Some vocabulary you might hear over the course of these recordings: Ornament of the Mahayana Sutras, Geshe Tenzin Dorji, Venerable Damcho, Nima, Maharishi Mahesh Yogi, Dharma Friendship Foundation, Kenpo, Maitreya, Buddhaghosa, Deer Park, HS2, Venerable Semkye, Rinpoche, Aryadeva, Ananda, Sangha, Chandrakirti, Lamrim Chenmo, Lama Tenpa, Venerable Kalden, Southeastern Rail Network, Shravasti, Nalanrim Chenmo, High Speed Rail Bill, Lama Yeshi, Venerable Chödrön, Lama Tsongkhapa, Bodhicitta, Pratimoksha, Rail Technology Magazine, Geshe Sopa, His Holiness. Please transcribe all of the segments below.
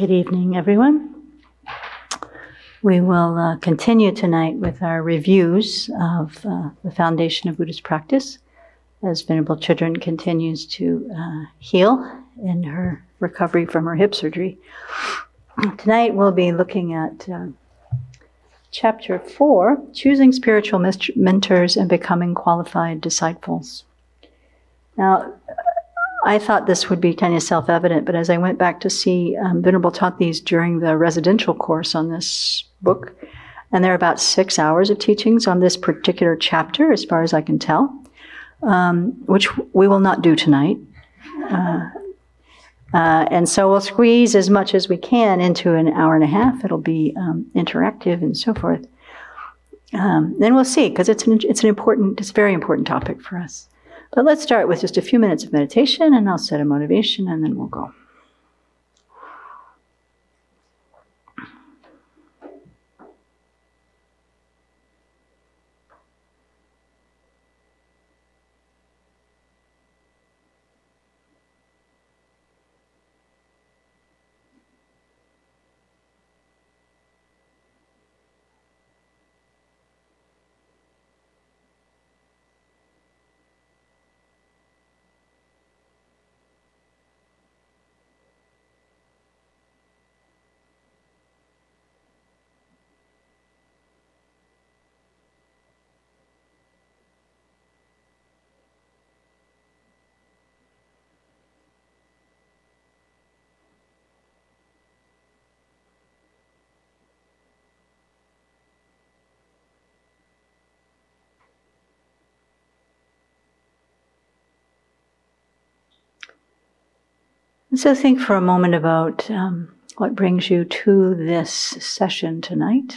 Good evening, everyone. We will continue tonight with our reviews of the foundation of Buddhist practice as Venerable Chödrön continues to heal in her recovery from her hip surgery. Tonight we'll be looking at Chapter 4, Choosing Spiritual Mentors and Becoming Qualified Disciples. Now, I thought this would be kind of self-evident, but as I went back to see, Venerable taught these during the residential course on this book, and there are about 6 hours of teachings on this particular chapter, as far as I can tell, which we will not do tonight. And so we'll squeeze as much as we can into an hour and a half. It'll be interactive and so forth. Then we'll see, because it's a very important topic for us. But let's start with just a few minutes of meditation, and I'll set a motivation, and then we'll go. So think for a moment about what brings you to this session tonight.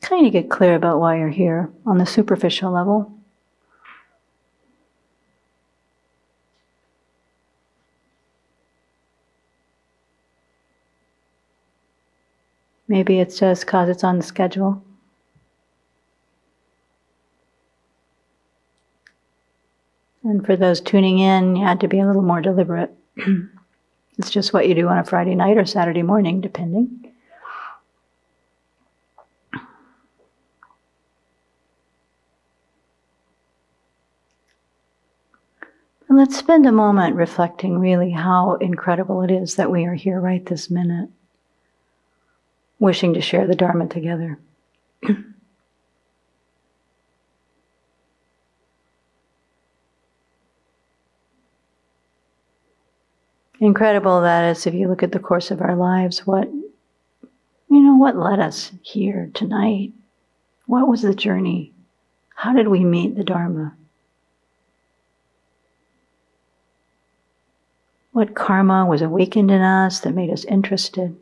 Kind of get clear about why you're here on the superficial level. Maybe it's just because it's on the schedule. And for those tuning in, you had to be a little more deliberate. It's just what you do on a Friday night or Saturday morning, depending. And let's spend a moment reflecting really how incredible it is that we are here right this minute, wishing to share the Dharma together. Incredible that is, if you look at the course of our lives, what led us here tonight? What was the journey? How did we meet the Dharma? What karma was awakened in us that made us interested?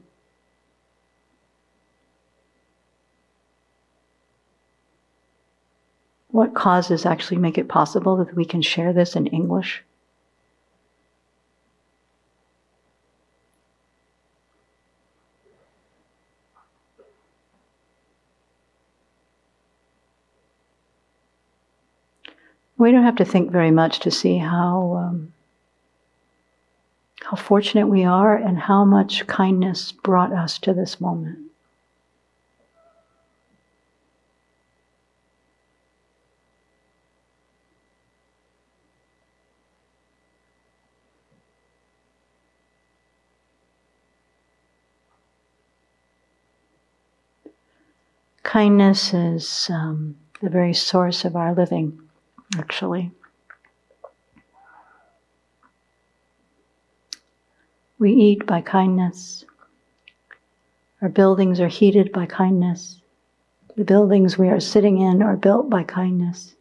What causes actually make it possible that we can share this in English? We don't have to think very much to see how fortunate we are and how much kindness brought us to this moment. Kindness is the very source of our living. Actually, we eat by kindness. Our buildings are heated by kindness. The buildings we are sitting in are built by kindness.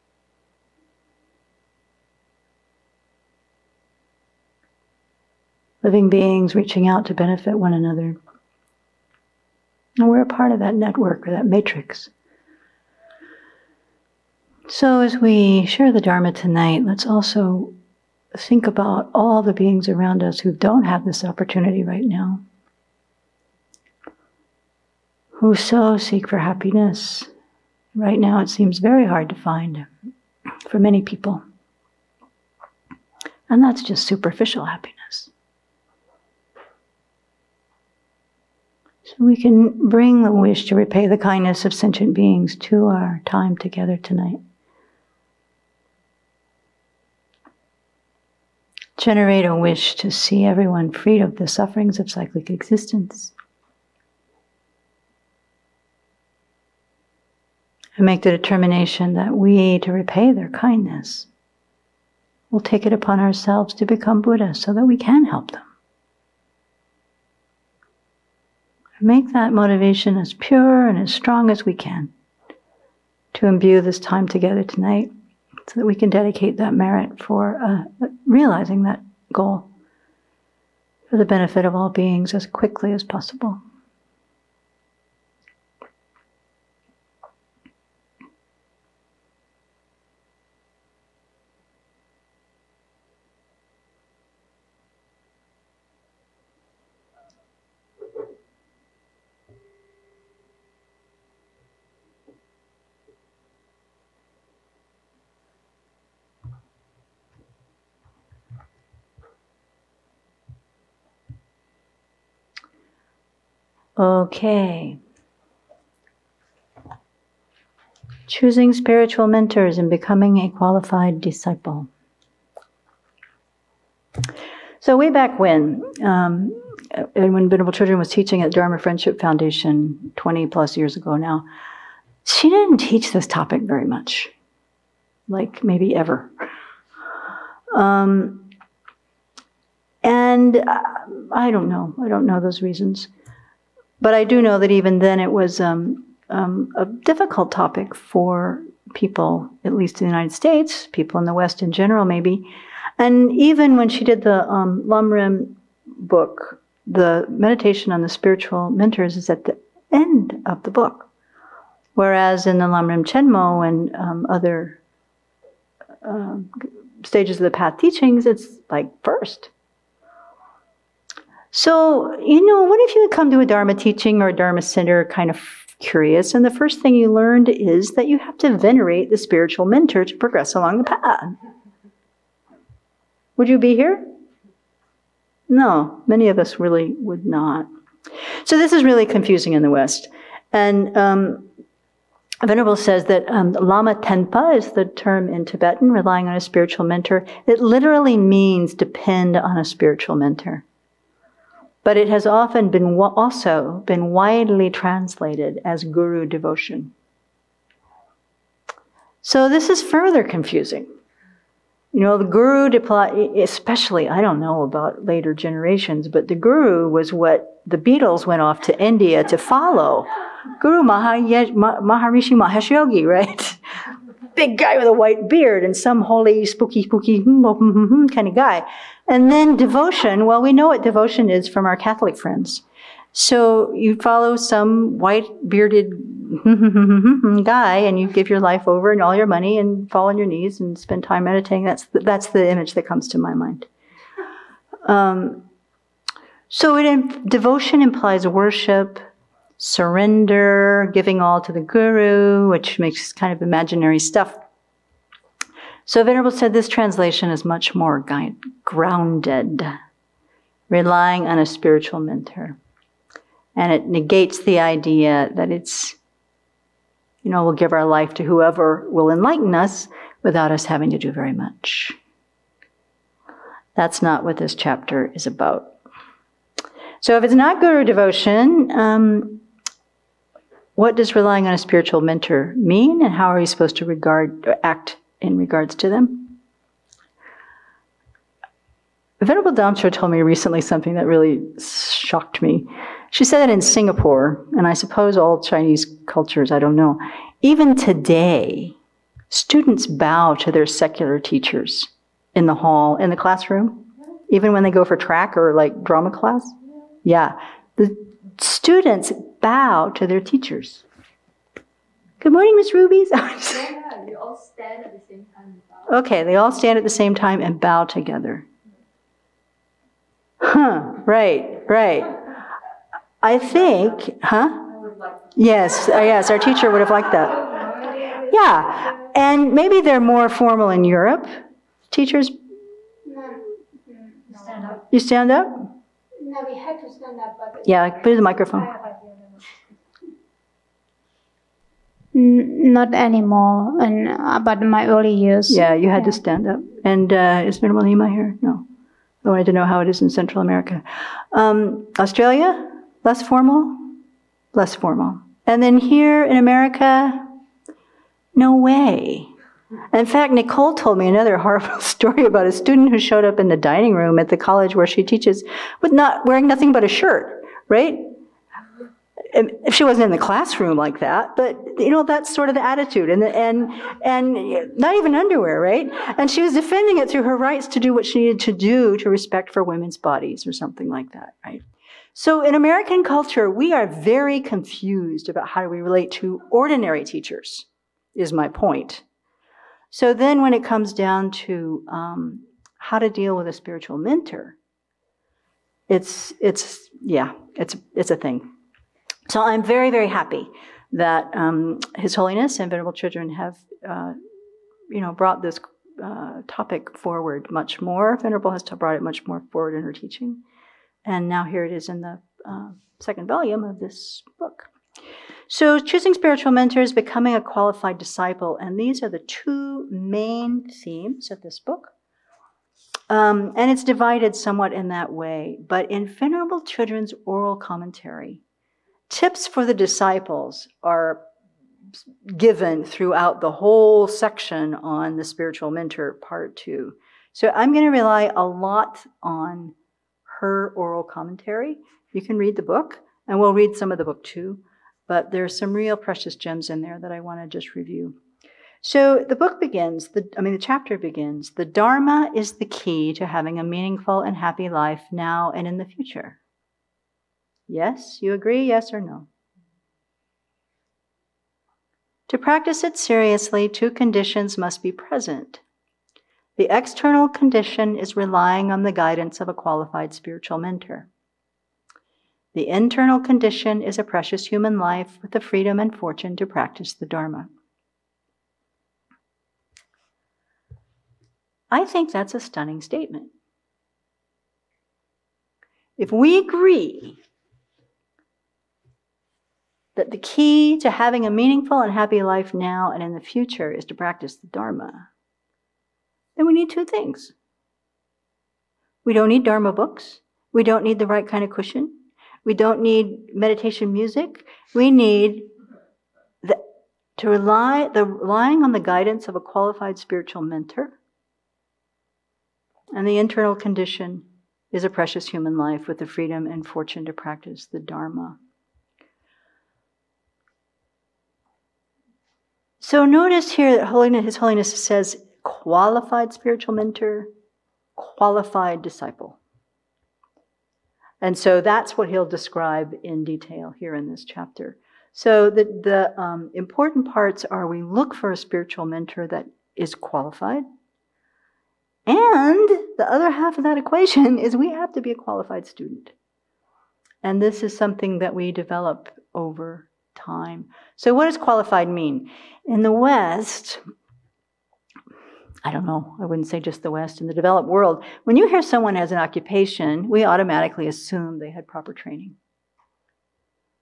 Living beings reaching out to benefit one another. And we're a part of that network or that matrix. So as we share the Dharma tonight, let's also think about all the beings around us who don't have this opportunity right now, who so seek for happiness Right now it seems very hard to find for many people. And that's just superficial happiness. So we can bring the wish to repay the kindness of sentient beings to our time together tonight. Generate a wish to see everyone freed of the sufferings of cyclic existence. And make the determination that we, to repay their kindness, will take it upon ourselves to become Buddha so that we can help them. Make that motivation as pure and as strong as we can to imbue this time together tonight so that we can dedicate that merit for realizing that goal for the benefit of all beings as quickly as possible. Okay. Choosing spiritual mentors and becoming a qualified disciple. So way back when Venerable Chödrön was teaching at Dharma Friendship Foundation 20 plus years ago now, she didn't teach this topic very much, like maybe ever. I don't know. I don't know those reasons. But I do know that even then it was a difficult topic for people, at least in the United States, people in the West in general maybe. And even when she did the Lamrim book, the meditation on the spiritual mentors is at the end of the book. Whereas in the Lamrim Chenmo and other stages of the path teachings, it's like first. So, what if you had come to a Dharma teaching or a Dharma center kind of curious, and the first thing you learned is that you have to venerate the spiritual mentor to progress along the path? Would you be here? No, many of us really would not. So this is really confusing in the West. And Venerable says that Lama Tenpa is the term in Tibetan, relying on a spiritual mentor. It literally means depend on a spiritual mentor. But it has often been also been widely translated as guru devotion. So this is further confusing. The guru, especially, I don't know about later generations, but the guru was what the Beatles went off to India to follow. Guru Maharishi Mahesh Yogi, right? Big guy with a white beard and some holy, spooky, kind of guy. And then devotion, well, we know what devotion is from our Catholic friends. So you follow some white-bearded guy and you give your life over and all your money and fall on your knees and spend time meditating. That's the image that comes to my mind. Devotion implies worship, surrender, giving all to the guru, which makes kind of imaginary stuff. So Venerable said this translation is much more grounded, relying on a spiritual mentor. And it negates the idea that it's, we'll give our life to whoever will enlighten us without us having to do very much. That's not what this chapter is about. So if it's not guru devotion, what does relying on a spiritual mentor mean, and how are you supposed to act in regards to them? Venerable Damcho told me recently something that really shocked me. She said that in Singapore, and I suppose all Chinese cultures, I don't know, even today, students bow to their secular teachers in the hall, in the classroom, even when they go for track or drama class. Yeah, the students bow to their teachers. Good morning, Miss Rubies. Yeah, they all stand at the same time and bow. Okay, they all stand at the same time and bow together. Right. I think, Yes, our teacher would have liked that. Yeah, and maybe they're more formal in Europe. Teachers? No. You stand up? No, we had to stand up. But yeah, put in the microphone. Not anymore, and but in my early years. Yeah, you had to stand up. And is Venerable Nima here? No. I wanted to know how it is in Central America. Australia, less formal. And then here in America, no way. In fact, Nicole told me another horrible story about a student who showed up in the dining room at the college where she teaches with wearing nothing but a shirt, right? And she wasn't in the classroom like that, but you know, that's sort of the attitude, and not even underwear, right? And she was defending it through her rights to do what she needed to do to respect for women's bodies or something like that, right? So in American culture, we are very confused about how do we relate to ordinary teachers, is my point. So then when it comes down to how to deal with a spiritual mentor, it's a thing. So I'm very, very happy that His Holiness and Venerable Chödrön have, brought this topic forward much more. Venerable has brought it much more forward in her teaching. And now here it is in the second volume of this book. So choosing spiritual mentors, becoming a qualified disciple, and these are the two main themes of this book. And it's divided somewhat in that way, but in Venerable Chödrön's oral commentary, tips for the disciples are given throughout the whole section on the spiritual mentor, part 2. So I'm going to rely a lot on her oral commentary. You can read the book, and we'll read some of the book too, but there's some real precious gems in there that I want to just review. So the book begins, the chapter begins, the Dharma is the key to having a meaningful and happy life now and in the future. Yes, you agree, yes or no? To practice it seriously, two conditions must be present. The external condition is relying on the guidance of a qualified spiritual mentor. The internal condition is a precious human life with the freedom and fortune to practice the Dharma. I think that's a stunning statement. If we agree that the key to having a meaningful and happy life now and in the future is to practice the Dharma, then we need two things. We don't need Dharma books. We don't need the right kind of cushion. We don't need meditation music. We need relying on the guidance of a qualified spiritual mentor. And the internal condition is a precious human life with the freedom and fortune to practice the Dharma. So notice here that His Holiness says qualified spiritual mentor, qualified disciple. And so that's what he'll describe in detail here in this chapter. So the important parts are we look for a spiritual mentor that is qualified. And the other half of that equation is we have to be a qualified student. And this is something that we develop over time. So what does qualified mean? In the West, I don't know, I wouldn't say just the West, in the developed world, when you hear someone has an occupation, we automatically assume they had proper training.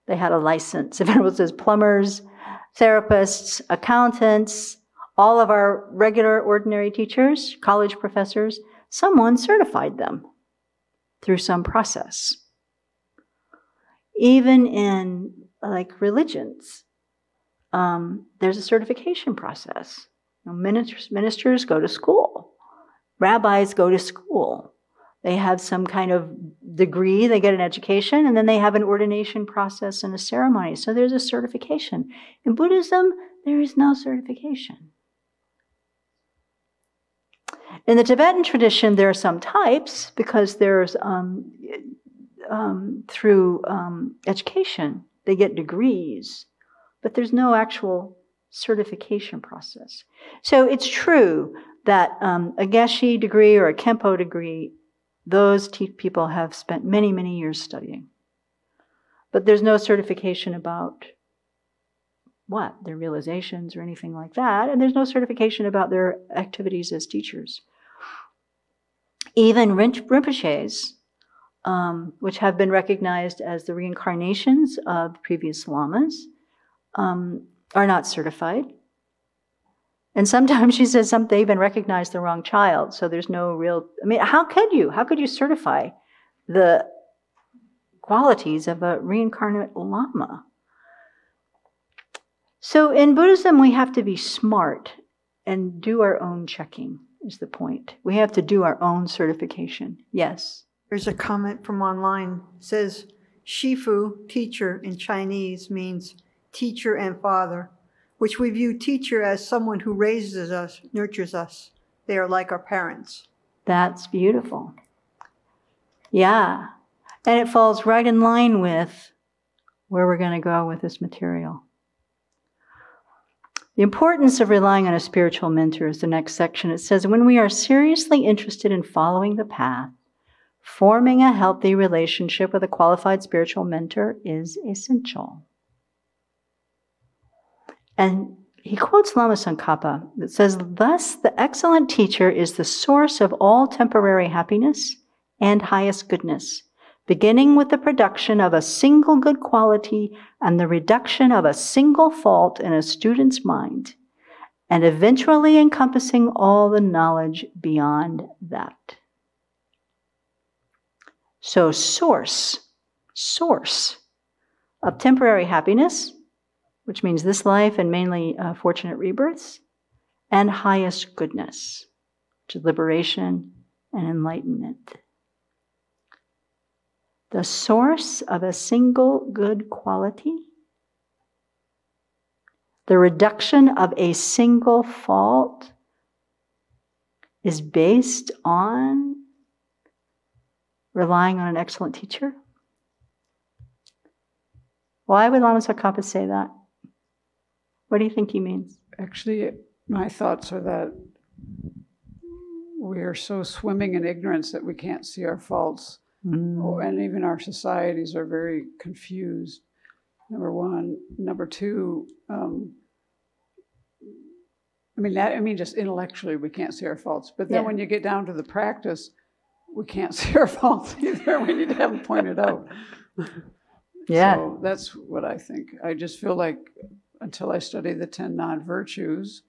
They had a license. If anyone says plumbers, therapists, accountants, all of our regular ordinary teachers, college professors, someone certified them through some process. Even in religions, there's a certification process. You know, ministers go to school. Rabbis go to school. They have some kind of degree, they get an education, and then they have an ordination process and a ceremony. So there's a certification. In Buddhism, there is no certification. In the Tibetan tradition, there are some types because there's, through education, they get degrees, but there's no actual certification process. So it's true that a Geshe degree or a Kenpo degree, those people have spent many, many years studying. But there's no certification about what, their realizations or anything like that. And there's no certification about their activities as teachers. Even Rinpoches, which have been recognized as the reincarnations of previous lamas, are not certified. And sometimes she says something, they even recognize the wrong child. So there's no real, I mean, how could you certify the qualities of a reincarnate lama? So in Buddhism, we have to be smart and do our own checking, is the point. We have to do our own certification. Yes. There's a comment from online. It says, Shifu, teacher in Chinese, means teacher and father, which we view teacher as someone who raises us, nurtures us. They are like our parents. That's beautiful. Yeah. And it falls right in line with where we're going to go with this material. The importance of relying on a spiritual mentor is the next section. It says, when we are seriously interested in following the path, forming a healthy relationship with a qualified spiritual mentor is essential. And he quotes Lama Tsongkhapa that says, thus the excellent teacher is the source of all temporary happiness and highest goodness, beginning with the production of a single good quality and the reduction of a single fault in a student's mind, and eventually encompassing all the knowledge beyond that. So source of temporary happiness, which means this life and mainly fortunate rebirths, and highest goodness, which is liberation and enlightenment. The source of a single good quality, the reduction of a single fault is based on relying on an excellent teacher. Why would Lama Tsongkhapa say that? What do you think he means? Actually, my thoughts are that we are so swimming in ignorance that we can't see our faults. Oh, and even our societies are very confused, number one. Number two, just intellectually we can't see our faults. But then When you get down to the practice, we can't see our faults either. We need to have them pointed out. Yeah. So that's what I think. I just feel like until I studied the 10 non-virtues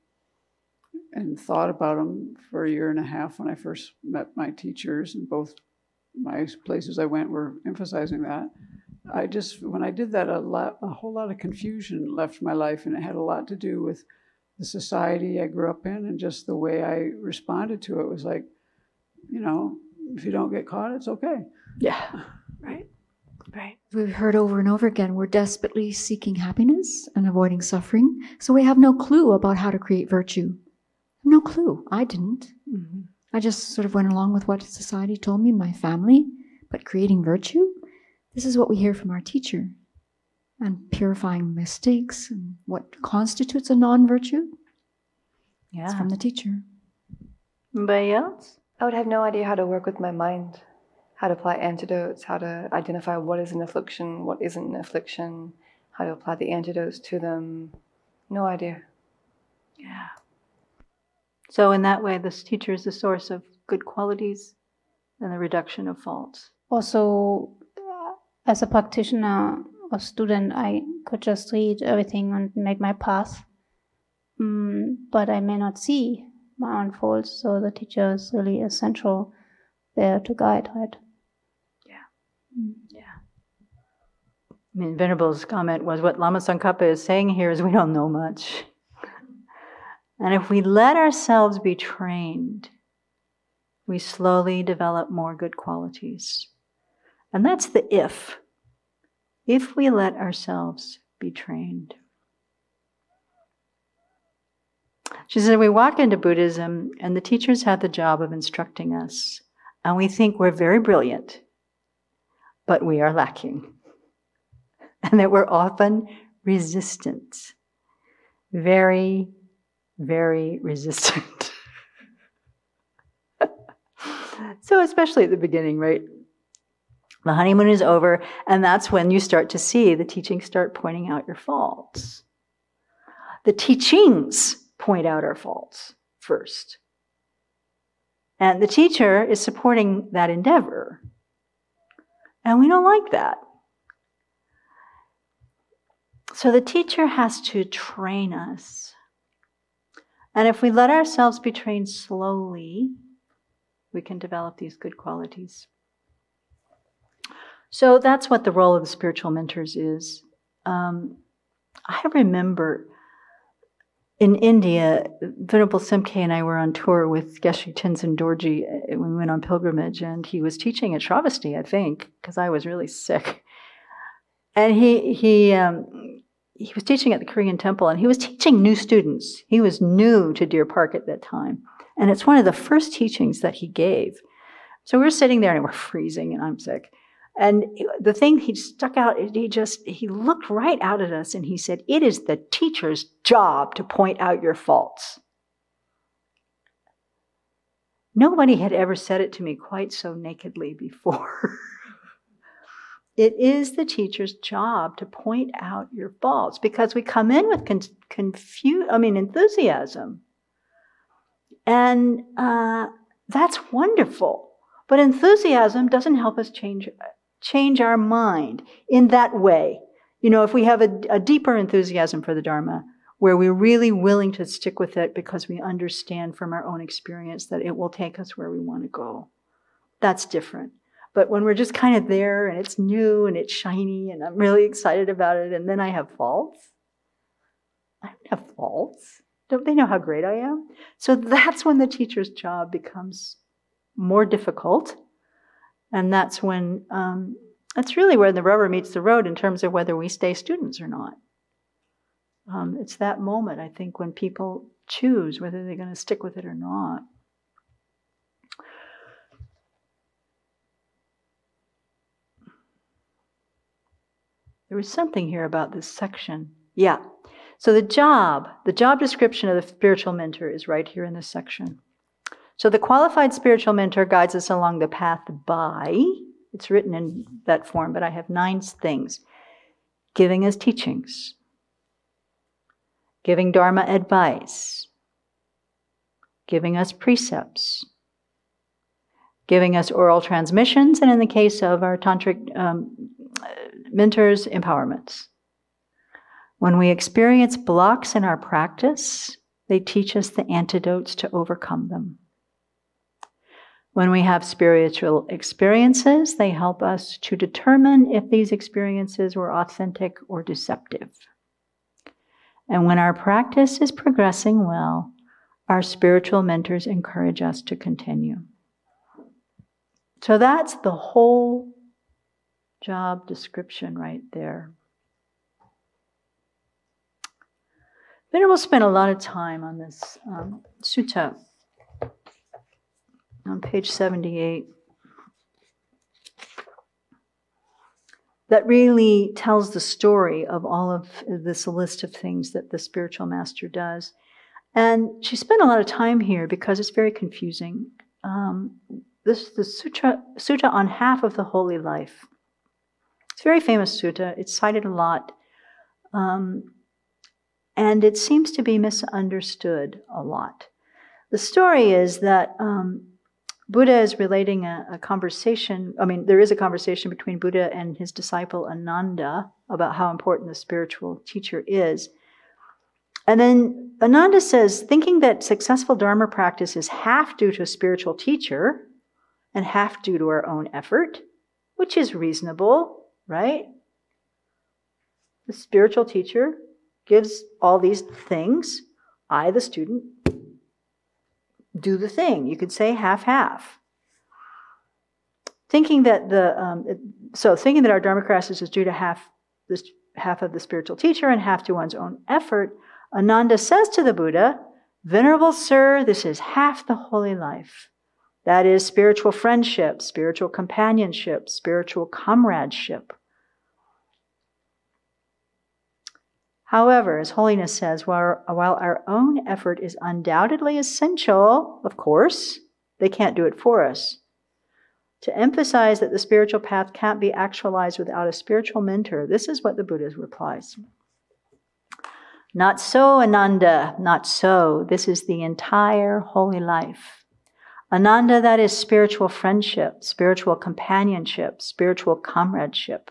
and thought about them for a year and a half when I first met my teachers, and both my places I went were emphasizing that. When I did that, a whole lot of confusion left my life, and it had a lot to do with the society I grew up in, and just the way I responded to it was like, if you don't get caught, it's okay. Yeah. Right. We've heard over and over again, we're desperately seeking happiness and avoiding suffering, so we have no clue about how to create virtue. No clue. I didn't. Mm-hmm. I just sort of went along with what society told me, my family, but creating virtue, this is what we hear from our teacher. And purifying mistakes and what constitutes a non-virtue, it's from the teacher. Anybody else? I would have no idea how to work with my mind, how to apply antidotes, how to identify what is an affliction, what isn't an affliction, how to apply the antidotes to them. No idea. Yeah. So in that way, this teacher is the source of good qualities and the reduction of faults. Also, as a practitioner or student, I could just read everything and make my path, but I may not see my own faults, so the teacher is really essential there to guide, right? Yeah. I mean, Venerable's comment was, what Lama Tsongkhapa is saying here is we don't know much. And if we let ourselves be trained, we slowly develop more good qualities. And that's the if. If we let ourselves be trained. She said, we walk into Buddhism and the teachers have the job of instructing us. And we think we're very brilliant, but we are lacking. And that we're often resistant. Very, very resistant. So especially at the beginning, right? The honeymoon is over, and that's when you start to see the teachings start pointing out your faults. The teachings point out our faults first. And the teacher is supporting that endeavor. And we don't like that. So the teacher has to train us. And if we let ourselves be trained slowly, we can develop these good qualities. So that's what the role of the spiritual mentors is. I remember in India, Venerable Semkye and I were on tour with Geshe Tenzin Dorji when we went on pilgrimage, and he was teaching at Shravasti, I think, because I was really sick. And he was teaching at the Korean temple, and he was teaching new students. He was new to Deer Park at that time. And it's one of the first teachings that he gave. So we were sitting there, and we're freezing, and I'm sick. And the thing he stuck out, he looked right out at us, and he said, "It is the teacher's job to point out your faults." Nobody had ever said it to me quite so nakedly before. It is the teacher's job to point out your faults, because we come in with enthusiasm. And that's wonderful. But enthusiasm doesn't help us change our mind in that way. You know, if we have a deeper enthusiasm for the Dharma, where we're really willing to stick with it because we understand from our own experience that it will take us where we want to go, that's different. But when we're just kind of there, and it's new, and it's shiny, and I'm really excited about it, and then I have faults. I don't have faults. Don't they know how great I am? So that's when the teacher's job becomes more difficult. And that's when, that's really where the rubber meets the road in terms of whether we stay students or not. It's that moment, I think, when people choose whether they're going to stick with it or not. There was something here about this section. Yeah. So the job description of the spiritual mentor is right here in this section. So the qualified spiritual mentor guides us along the path by, it's written in that form, but I have 9 things. Giving us teachings. Giving Dharma advice. Giving us precepts. Giving us oral transmissions, and in the case of our tantric mentors, empowerments. When we experience blocks in our practice, they teach us the antidotes to overcome them. When we have spiritual experiences, they help us to determine if these experiences were authentic or deceptive. And when our practice is progressing well, our spiritual mentors encourage us to continue. So that's the whole job description right there. Venerable spent a lot of time on this sutta on page 78. That really tells the story of all of this list of things that the spiritual master does. And she spent a lot of time here because it's very confusing. This is the sutta on half of the holy life. It's a very famous sutta. It's cited a lot. And it seems to be misunderstood a lot. The story is that Buddha is relating a conversation. I mean, there is a conversation between Buddha and his disciple Ananda about how important the spiritual teacher is. And then Ananda says, thinking that successful Dharma practice is half due to a spiritual teacher and half due to our own effort, which is reasonable, right? The spiritual teacher gives all these things. I, the student, do the thing. You could say half-half. Thinking that our Dharma crisis is due to half of the spiritual teacher and half to one's own effort, Ananda says to the Buddha, "Venerable sir, this is half the holy life. That is spiritual friendship, spiritual companionship, spiritual comradeship." However, as Holiness says, while our own effort is undoubtedly essential, of course, they can't do it for us. To emphasize that the spiritual path can't be actualized without a spiritual mentor, this is what the Buddha replies. Not so, Ananda, not so. This is the entire holy life. Ananda, that is spiritual friendship, spiritual companionship, spiritual comradeship.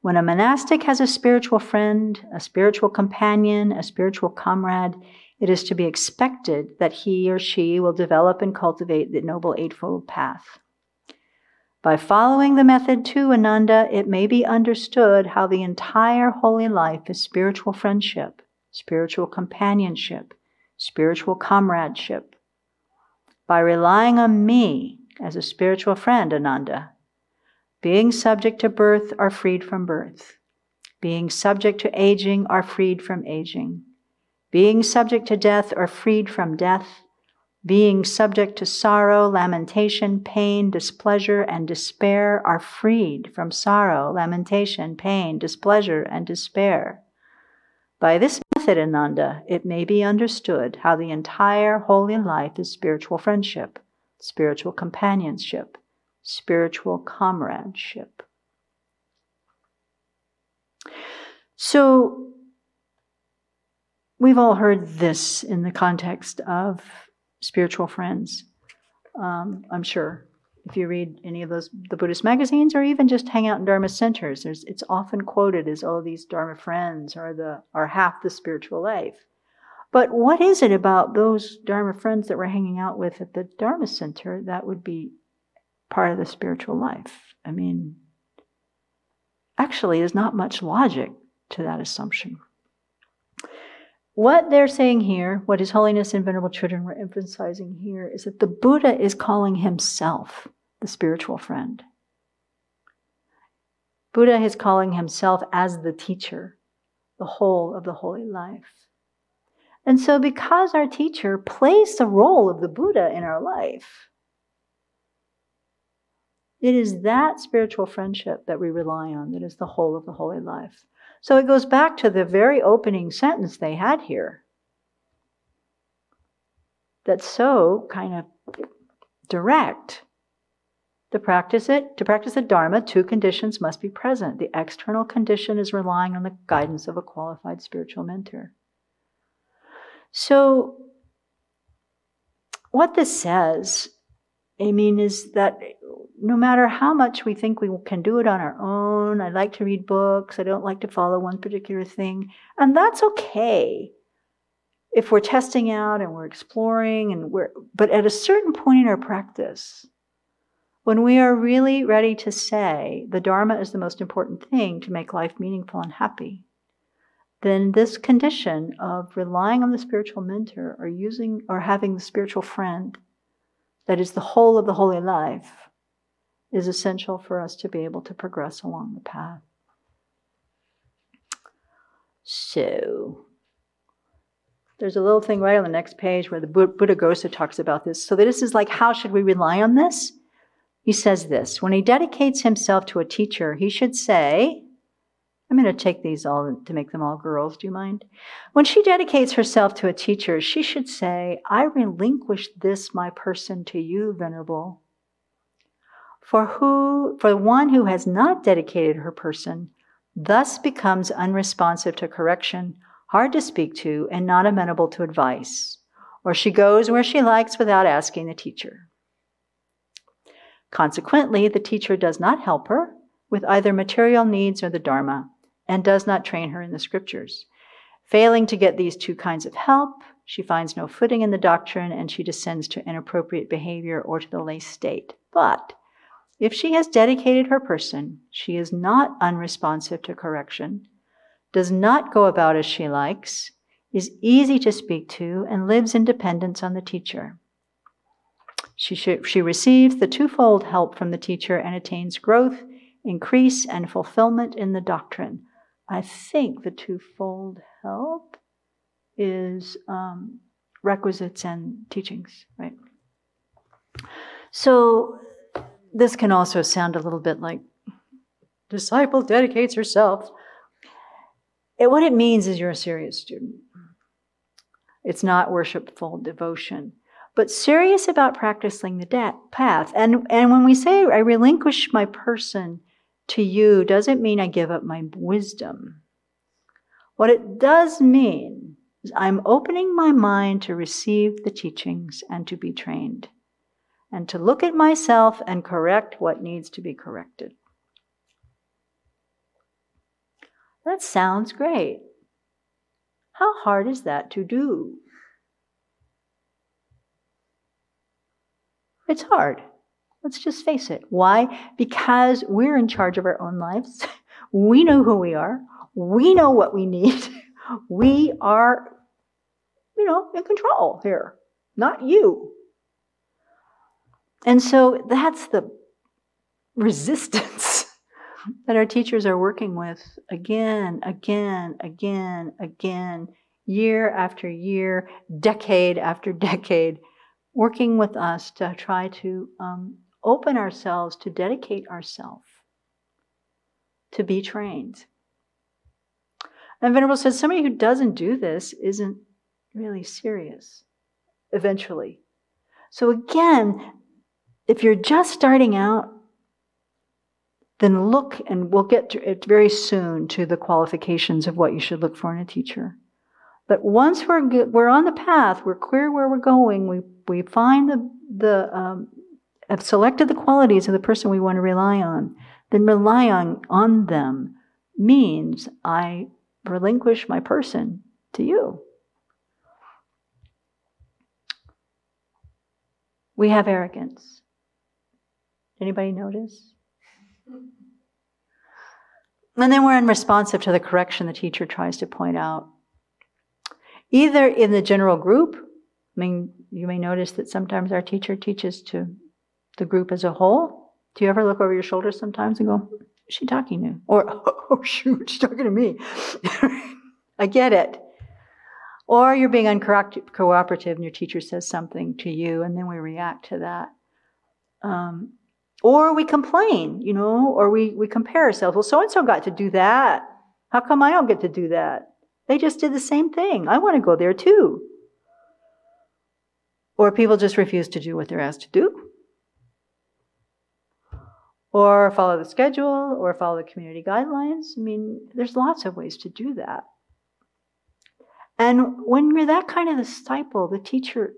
When a monastic has a spiritual friend, a spiritual companion, a spiritual comrade, it is to be expected that he or she will develop and cultivate the Noble Eightfold Path. By following the method to Ananda, it may be understood how the entire holy life is spiritual friendship, spiritual companionship, spiritual comradeship. By relying on me as a spiritual friend, Ananda, being subject to birth are freed from birth. Being subject to aging are freed from aging. Being subject to death are freed from death. Being subject to sorrow, lamentation, pain, displeasure, and despair are freed from sorrow, lamentation, pain, displeasure, and despair. By this method, Ananda, it may be understood how the entire holy life is spiritual friendship, spiritual companionship, spiritual comradeship. So, we've all heard this in the context of spiritual friends, I'm sure. If you read any of those, the Buddhist magazines, or even just hang out in Dharma centers, it's often quoted as, oh, these Dharma friends are half the spiritual life. But what is it about those Dharma friends that we're hanging out with at the Dharma center that would be part of the spiritual life? I mean, actually, there's not much logic to that assumption. What they're saying here, what His Holiness and Venerable Chödrön were emphasizing here, is that the Buddha is calling himself the spiritual friend. Buddha is calling himself as the teacher, the whole of the holy life. And so because our teacher plays the role of the Buddha in our life, it is that spiritual friendship that we rely on that is the whole of the holy life. So it goes back to the very opening sentence they had here. That's so kind of direct. To practice the Dharma, two conditions must be present. The external condition is relying on the guidance of a qualified spiritual mentor. So what this says, I mean, is that no matter how much we think we can do it on our own, I like to read books, I don't like to follow one particular thing, and that's okay if we're testing out and we're exploring, but at a certain point in our practice, when we are really ready to say the Dharma is the most important thing to make life meaningful and happy, then this condition of relying on the spiritual mentor or using or having the spiritual friend that is the whole of the holy life is essential for us to be able to progress along the path. So, there's a little thing right on the next page where the Buddhaghosa talks about this. So this is like, how should we rely on this? He says this, when he dedicates himself to a teacher, he should say, I'm going to take these all to make them all girls, do you mind? When she dedicates herself to a teacher, she should say, I relinquish this, my person, to you, Venerable. For one who has not dedicated her person, thus becomes unresponsive to correction, hard to speak to, and not amenable to advice, or she goes where she likes without asking the teacher. Consequently, the teacher does not help her with either material needs or the Dharma, and does not train her in the scriptures. Failing to get these two kinds of help, she finds no footing in the doctrine, and she descends to inappropriate behavior or to the lay state. But if she has dedicated her person, she is not unresponsive to correction, does not go about as she likes, is easy to speak to, and lives in dependence on the teacher. She receives the twofold help from the teacher and attains growth, increase, and fulfillment in the doctrine. I think the twofold help is requisites and teachings, right? So, this can also sound a little bit like disciple dedicates herself. What it means is you're a serious student. It's not worshipful devotion, but serious about practicing the path. And when we say I relinquish my person to you, doesn't mean I give up my wisdom. What it does mean is I'm opening my mind to receive the teachings and to be trained, and to look at myself and correct what needs to be corrected. That sounds great. How hard is that to do? It's hard. Let's just face it. Why? Because we're in charge of our own lives. We know who we are. We know what we need. We are, in control here, not you. And so that's the resistance that our teachers are working with again, year after year, decade after decade, working with us to try to open ourselves, to dedicate ourselves, to be trained. And Venerable says, somebody who doesn't do this isn't really serious, eventually. So again, if you're just starting out, then look, and we'll get to it very soon, to the qualifications of what you should look for in a teacher. But once we're on the path, we're clear where we're going, we find have selected the qualities of the person we want to rely on, then relying on them means I relinquish my person to you. We have arrogance. Anybody notice? And then we're unresponsive to the correction the teacher tries to point out. Either in the general group, you may notice that sometimes our teacher teaches to the group as a whole. Do you ever look over your shoulder sometimes and go, who's she talking to? Or, oh shoot, she's talking to me. I get it. Or you're being uncooperative and your teacher says something to you and then we react to that. Or we complain, or we compare ourselves. Well, so-and-so got to do that. How come I don't get to do that? They just did the same thing. I want to go there too. Or people just refuse to do what they're asked to do. Or follow the schedule, or follow the community guidelines. There's lots of ways to do that. And when you're that kind of disciple, the teacher,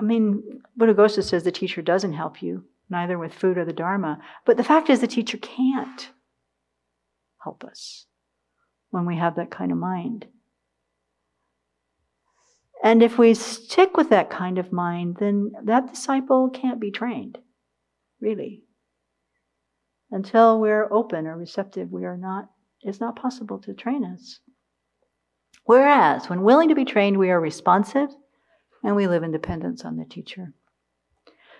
Buddhaghosa says the teacher doesn't help you, neither with food or the Dharma. But the fact is the teacher can't help us when we have that kind of mind. And if we stick with that kind of mind, then that disciple can't be trained, really. Until we're open or receptive, it's not possible to train us. Whereas, when willing to be trained, we are responsive and we live in dependence on the teacher.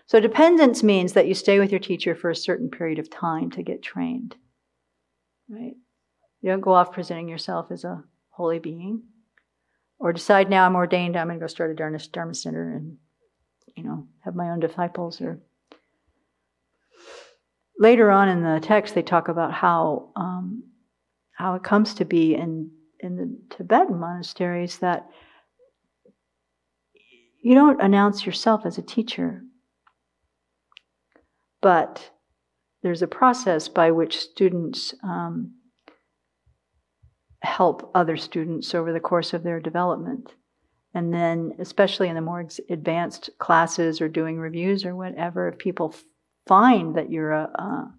So dependence means that you stay with your teacher for a certain period of time to get trained, right? You don't go off presenting yourself as a holy being or decide now I'm ordained, I'm going to go start a Dharma center and, have my own disciples. Or later on in the text, they talk about how it comes to be in the Tibetan monasteries that you don't announce yourself as a teacher, but there's a process by which students help other students over the course of their development. And then, especially in the more advanced classes or doing reviews or whatever, if people find that you're a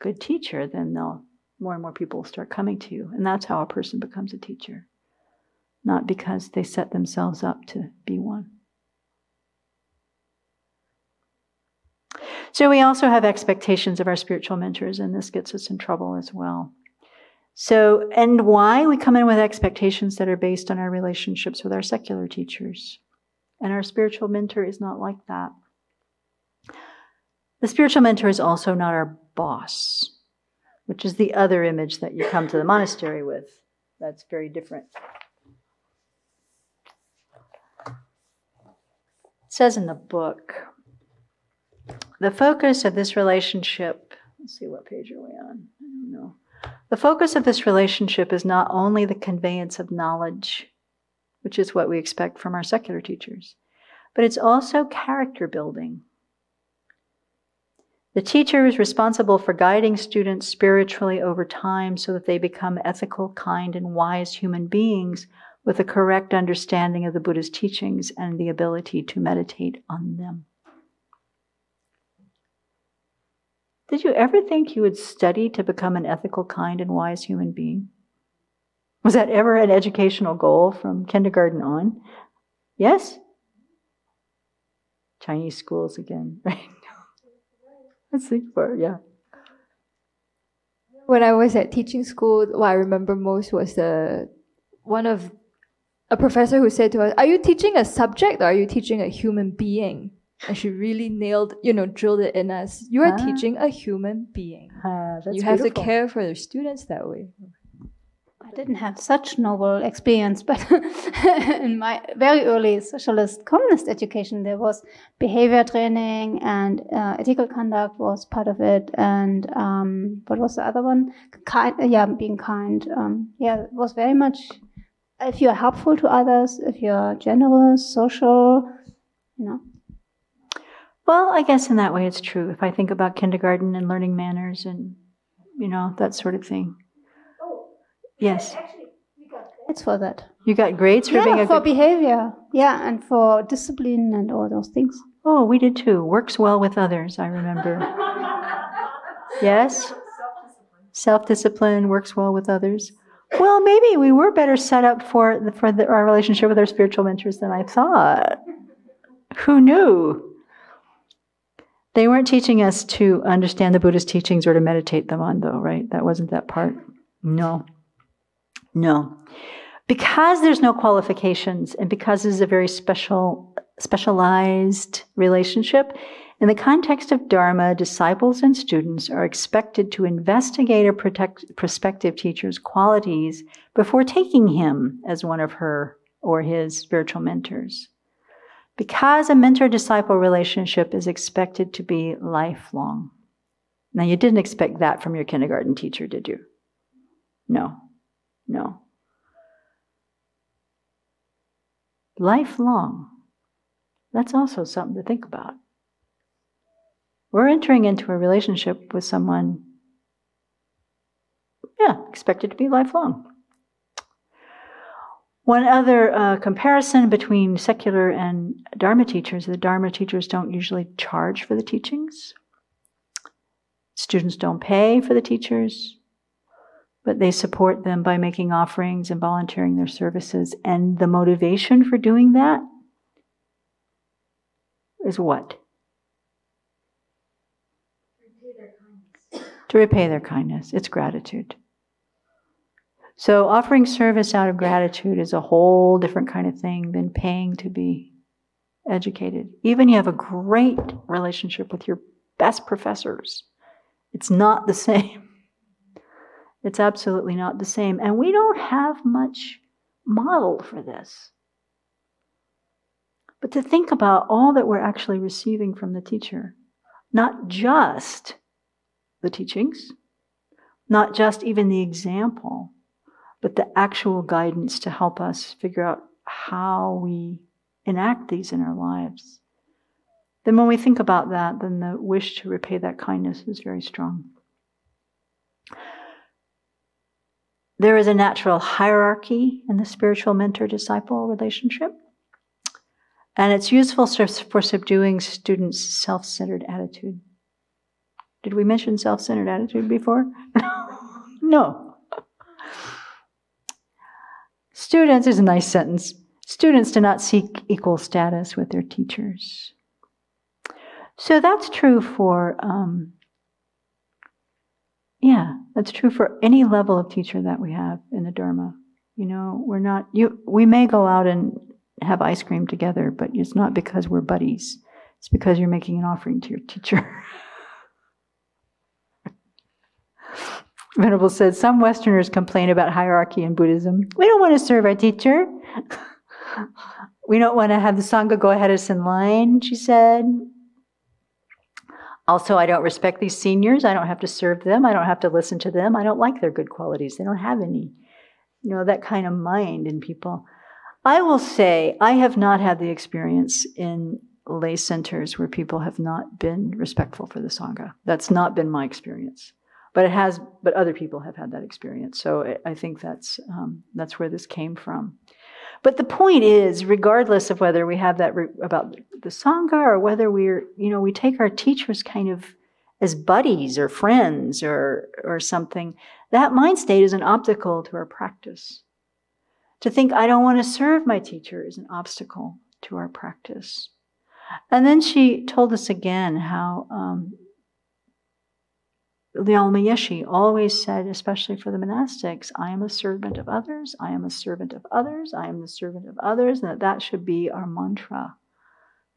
good teacher, then more and more people will start coming to you. And that's how a person becomes a teacher, not because they set themselves up to be one. So we also have expectations of our spiritual mentors, and this gets us in trouble as well. So, and why? We come in with expectations that are based on our relationships with our secular teachers. And our spiritual mentor is not like that. The spiritual mentor is also not our boss, which is the other image that you come to the monastery with. That's very different. It says in the book, the focus of this relationship, let's see, what page are we on? I don't know. The focus of this relationship is not only the conveyance of knowledge, which is what we expect from our secular teachers, but it's also character building. The teacher is responsible for guiding students spiritually over time so that they become ethical, kind, and wise human beings with a correct understanding of the Buddha's teachings and the ability to meditate on them. Did you ever think you would study to become an ethical, kind, and wise human being? Was that ever an educational goal from kindergarten on? Yes? Chinese schools again, right? Let's think for, yeah. When I was at teaching school, what I remember most was a professor who said to us, "Are you teaching a subject or are you teaching a human being?" And she really drilled it in us. You are teaching a human being. You have beautiful. To care for the students that way. I didn't have such noble experience, but in my very early socialist communist education, there was behavior training and ethical conduct was part of it. And what was the other one? Being kind. It was very much, if you're helpful to others, if you're generous, social, Well, I guess in that way it's true. If I think about kindergarten and learning manners and, that sort of thing. Yes. Actually, we got grades for that. You got grades for being a for behavior. Yeah, and for discipline and all those things. Oh, we did too. Works well with others, I remember. Yes? Self-discipline, works well with others. Well, maybe we were better set up for our relationship with our spiritual mentors than I thought. Who knew? They weren't teaching us to understand the Buddhist teachings or to meditate them on, though, right? That wasn't that part. No. Because there's no qualifications and because this is a very specialized relationship, in the context of Dharma, disciples and students are expected to investigate a prospective teacher's qualities before taking him as one of her or his spiritual mentors. Because a mentor-disciple relationship is expected to be lifelong. Now, you didn't expect that from your kindergarten teacher, did you? No. Lifelong. That's also something to think about. We're entering into a relationship with someone, expected to be lifelong. One other comparison between secular and Dharma teachers, the Dharma teachers don't usually charge for the teachings. Students don't pay for the teachers. But they support them by making offerings and volunteering their services. And the motivation for doing that is what? To repay their kindness. It's gratitude. So offering service out of gratitude is a whole different kind of thing than paying to be educated. Even you have a great relationship with your best professors. It's not the same. It's absolutely not the same. And we don't have much model for this. But to think about all that we're actually receiving from the teacher, not just the teachings, not just even the example, but the actual guidance to help us figure out how we enact these in our lives. Then when we think about that, then the wish to repay that kindness is very strong. There is a natural hierarchy in the spiritual mentor-disciple relationship, and it's useful for subduing students' self-centered attitude. Did we mention self-centered attitude before? No. Students is a nice sentence. Students do not seek equal status with their teachers. So that's true for... that's true for any level of teacher that we have in the Dharma. We may go out and have ice cream together, but it's not because we're buddies. It's because you're making an offering to your teacher. Venerable said, some Westerners complain about hierarchy in Buddhism. We don't want to serve our teacher. We don't want to have the Sangha go ahead of us in line, she said. Also, I don't respect these seniors. I don't have to serve them. I don't have to listen to them. I don't like their good qualities. They don't have any. That kind of mind in people. I will say I have not had the experience in lay centers where people have not been respectful for the Sangha. That's not been my experience. But it has. But other people have had that experience. So I think that's where this came from. But the point is, regardless of whether we have that about the Sangha or whether we're, we take our teachers kind of as buddies or friends or something, that mind state is an obstacle to our practice. To think, I don't want to serve my teacher is an obstacle to our practice. And then she told us again how the Lama Yeshi always said, especially for the monastics, I am a servant of others, I am a servant of others, I am the servant of others, and that should be our mantra,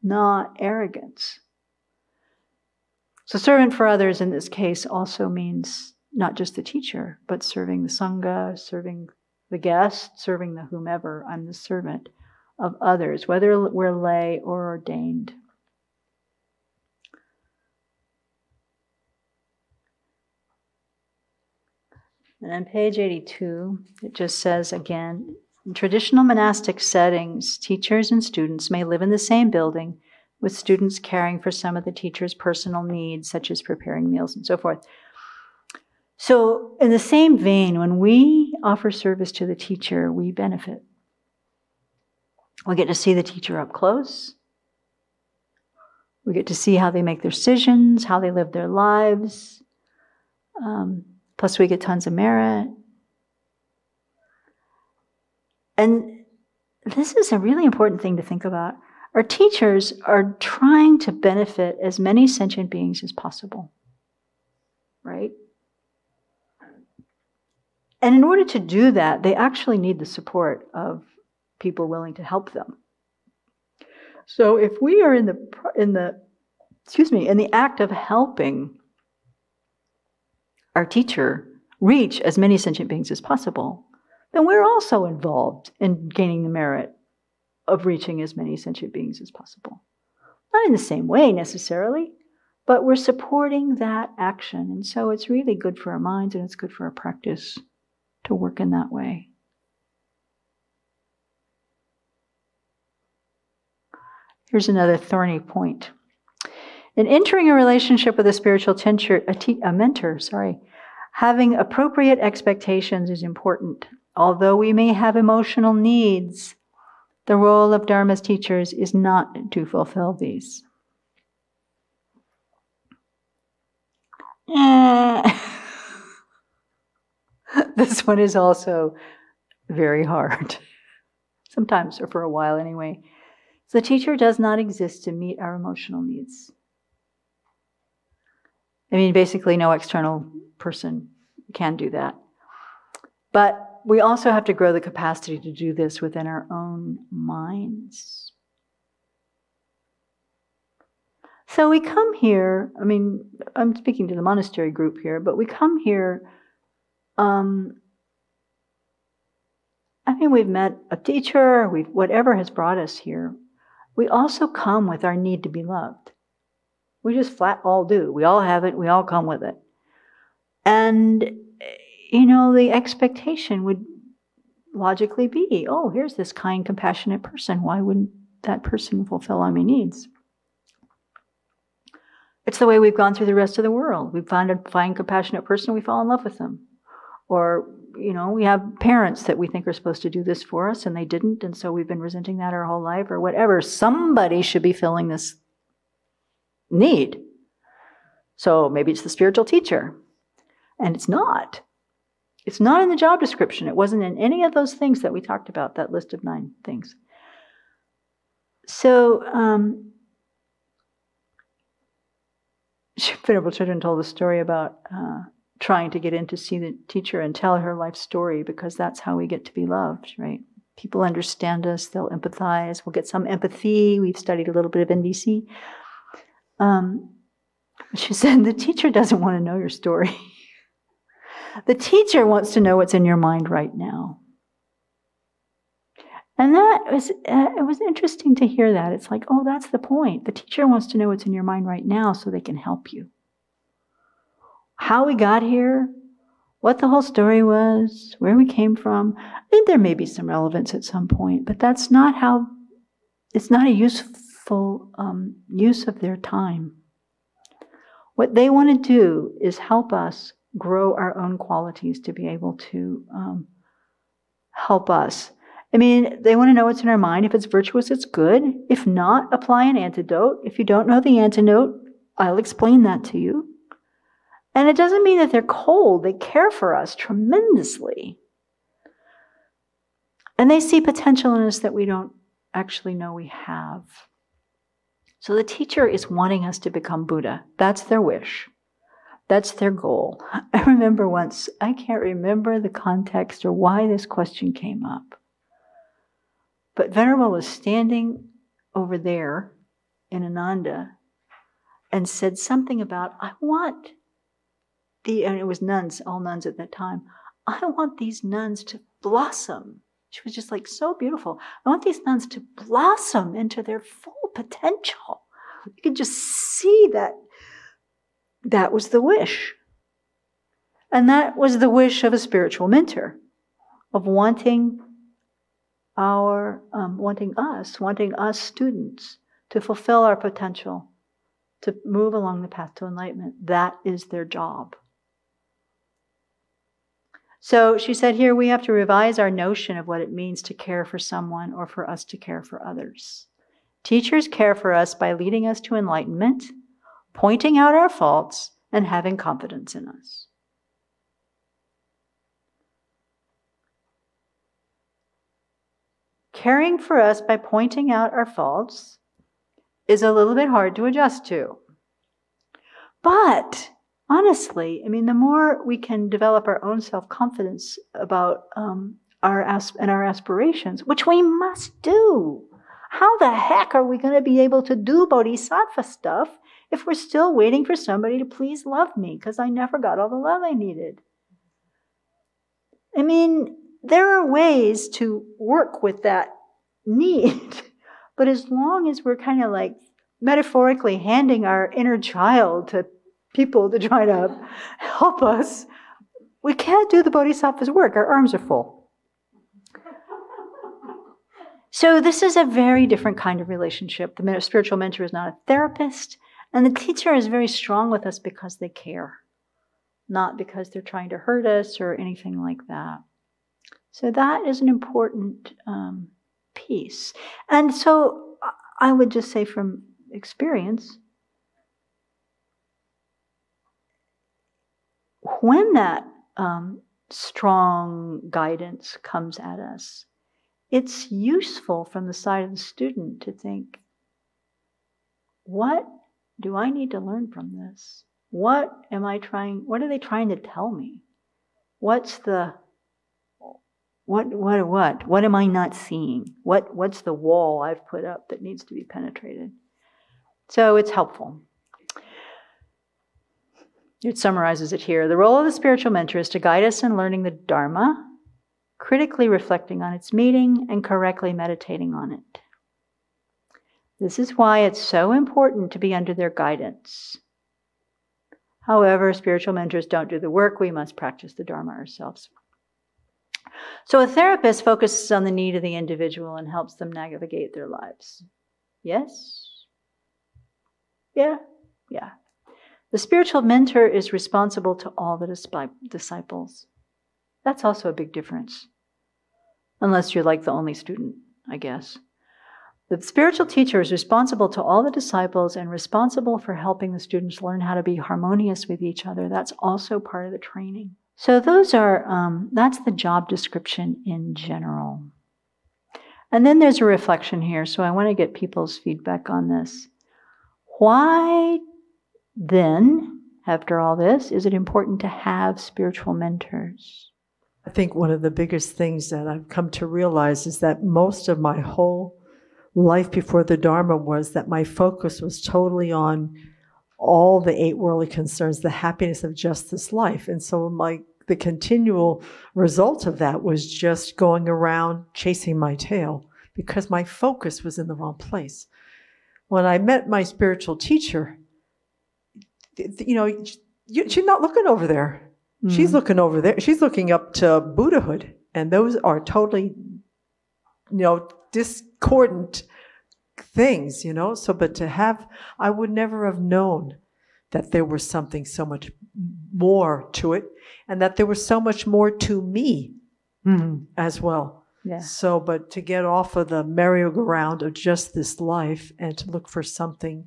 not arrogance. So servant for others in this case also means not just the teacher, but serving the Sangha, serving the guest, serving the whomever. I'm the servant of others, whether we're lay or ordained. And on page 82, it just says again, in traditional monastic settings, teachers and students may live in the same building, with students caring for some of the teacher's personal needs, such as preparing meals and so forth. So in the same vein, when we offer service to the teacher, we benefit. We get to see the teacher up close. We get to see how they make their decisions, how they live their lives. Plus we get tons of merit. And this is a really important thing to think about. Our teachers are trying to benefit as many sentient beings as possible, right? And in order to do that, they actually need the support of people willing to help them. So if we are in the act of helping our teacher reach as many sentient beings as possible, then we're also involved in gaining the merit of reaching as many sentient beings as possible. Not in the same way necessarily, but we're supporting that action. And so it's really good for our minds and it's good for our practice to work in that way. Here's another thorny point. In entering a relationship with a spiritual mentor, having appropriate expectations is important. Although we may have emotional needs, the role of Dharma's teachers is not to fulfill these. This one is also very hard. Sometimes, or for a while anyway. So the teacher does not exist to meet our emotional needs. I mean, basically no external person can do that. But we also have to grow the capacity to do this within our own minds. So we come here, I mean, I'm speaking to the monastery group here, but we come here, we've met a teacher, whatever has brought us here. We also come with our need to be loved. We just flat all do. We all have it, we all come with it. And the expectation would logically be, oh, here's this kind, compassionate person. Why wouldn't that person fulfill all my needs? It's the way we've gone through the rest of the world. We find a fine, compassionate person, we fall in love with them. Or, we have parents that we think are supposed to do this for us, and they didn't, and so we've been resenting that our whole life, or whatever. Somebody should be filling this need. So maybe it's the spiritual teacher. And it's not. It's not in the job description. It wasn't in any of those things that we talked about, that list of 9 things. So, Venerable Chödrön told a story about trying to get in to see the teacher and tell her life story, because that's how we get to be loved, right? People understand us, they'll empathize, we'll get some empathy. We've studied a little bit of NDC. She said, the teacher doesn't want to know your story. The teacher wants to know what's in your mind right now. And that was, it was interesting to hear that. It's like, oh, that's the point. The teacher wants to know what's in your mind right now so they can help you. How we got here, what the whole story was, where we came from. I think there may be some relevance at some point, but that's not how, it's not a useful full use of their time. What they want to do is help us grow our own qualities to be able to help us. I mean, they want to know what's in our mind. If it's virtuous, it's good. If not, apply an antidote. If you don't know the antidote, I'll explain that to you. And it doesn't mean that they're cold. They care for us tremendously. And they see potential in us that we don't actually know we have. So the teacher is wanting us to become Buddha. That's their wish. That's their goal. I remember once, I can't remember the context or why this question came up, but Venerable was standing over there in Ananda and said something about, and it was nuns, all nuns at that time, I want these nuns to blossom. She was just like so beautiful. I want these nuns to blossom into their full potential. You could just see that. That was the wish. And that was the wish of a spiritual mentor, of wanting us students to fulfill our potential, to move along the path to enlightenment. That is their job. So she said here, we have to revise our notion of what it means to care for someone or for us to care for others. Teachers care for us by leading us to enlightenment, pointing out our faults, and having confidence in us. Caring for us by pointing out our faults is a little bit hard to adjust to. But honestly, I mean, the more we can develop our own self-confidence about our aspirations, which we must do. How the heck are we going to be able to do bodhisattva stuff if we're still waiting for somebody to please love me because I never got all the love I needed? I mean, there are ways to work with that need, but as long as we're kind of like metaphorically handing our inner child to people to try to help us, we can't do the bodhisattva's work. Our arms are full. So this is a very different kind of relationship. The spiritual mentor is not a therapist. And the teacher is very strong with us because they care, not because they're trying to hurt us or anything like that. So that is an important piece. And so I would just say from experience, when that strong guidance comes at us, it's useful from the side of the student to think, what do I need to learn from this? What are they trying to tell me? What am I not seeing? What's the wall I've put up that needs to be penetrated? So it's helpful. It summarizes it here. The role of the spiritual mentor is to guide us in learning the Dharma, critically reflecting on its meaning, and correctly meditating on it. This is why it's so important to be under their guidance. However, spiritual mentors don't do the work. We must practice the Dharma ourselves. So a therapist focuses on the need of the individual and helps them navigate their lives. Yes? Yeah? Yeah. The spiritual mentor is responsible to all the disciples. That's also a big difference. Unless you're like the only student, I guess. The spiritual teacher is responsible to all the disciples and responsible for helping the students learn how to be harmonious with each other. That's also part of the training. So that's the job description in general. And then there's a reflection here, so I want to get people's feedback on this. Why then, after all this, is it important to have spiritual mentors? I think one of the biggest things that I've come to realize is that most of my whole life before the Dharma was that my focus was totally on all the eight worldly concerns, the happiness of just this life. And so the continual result of that was just going around chasing my tail because my focus was in the wrong place. When I met my spiritual teacher, she's not looking over there. Mm-hmm. She's looking over there. She's looking up to Buddhahood. And those are totally, discordant things, you know. So, but to have, I would never have known that there was something so much more to it, and that there was so much more to me as well. Yeah. So, but to get off of the merry-go-round of just this life and to look for something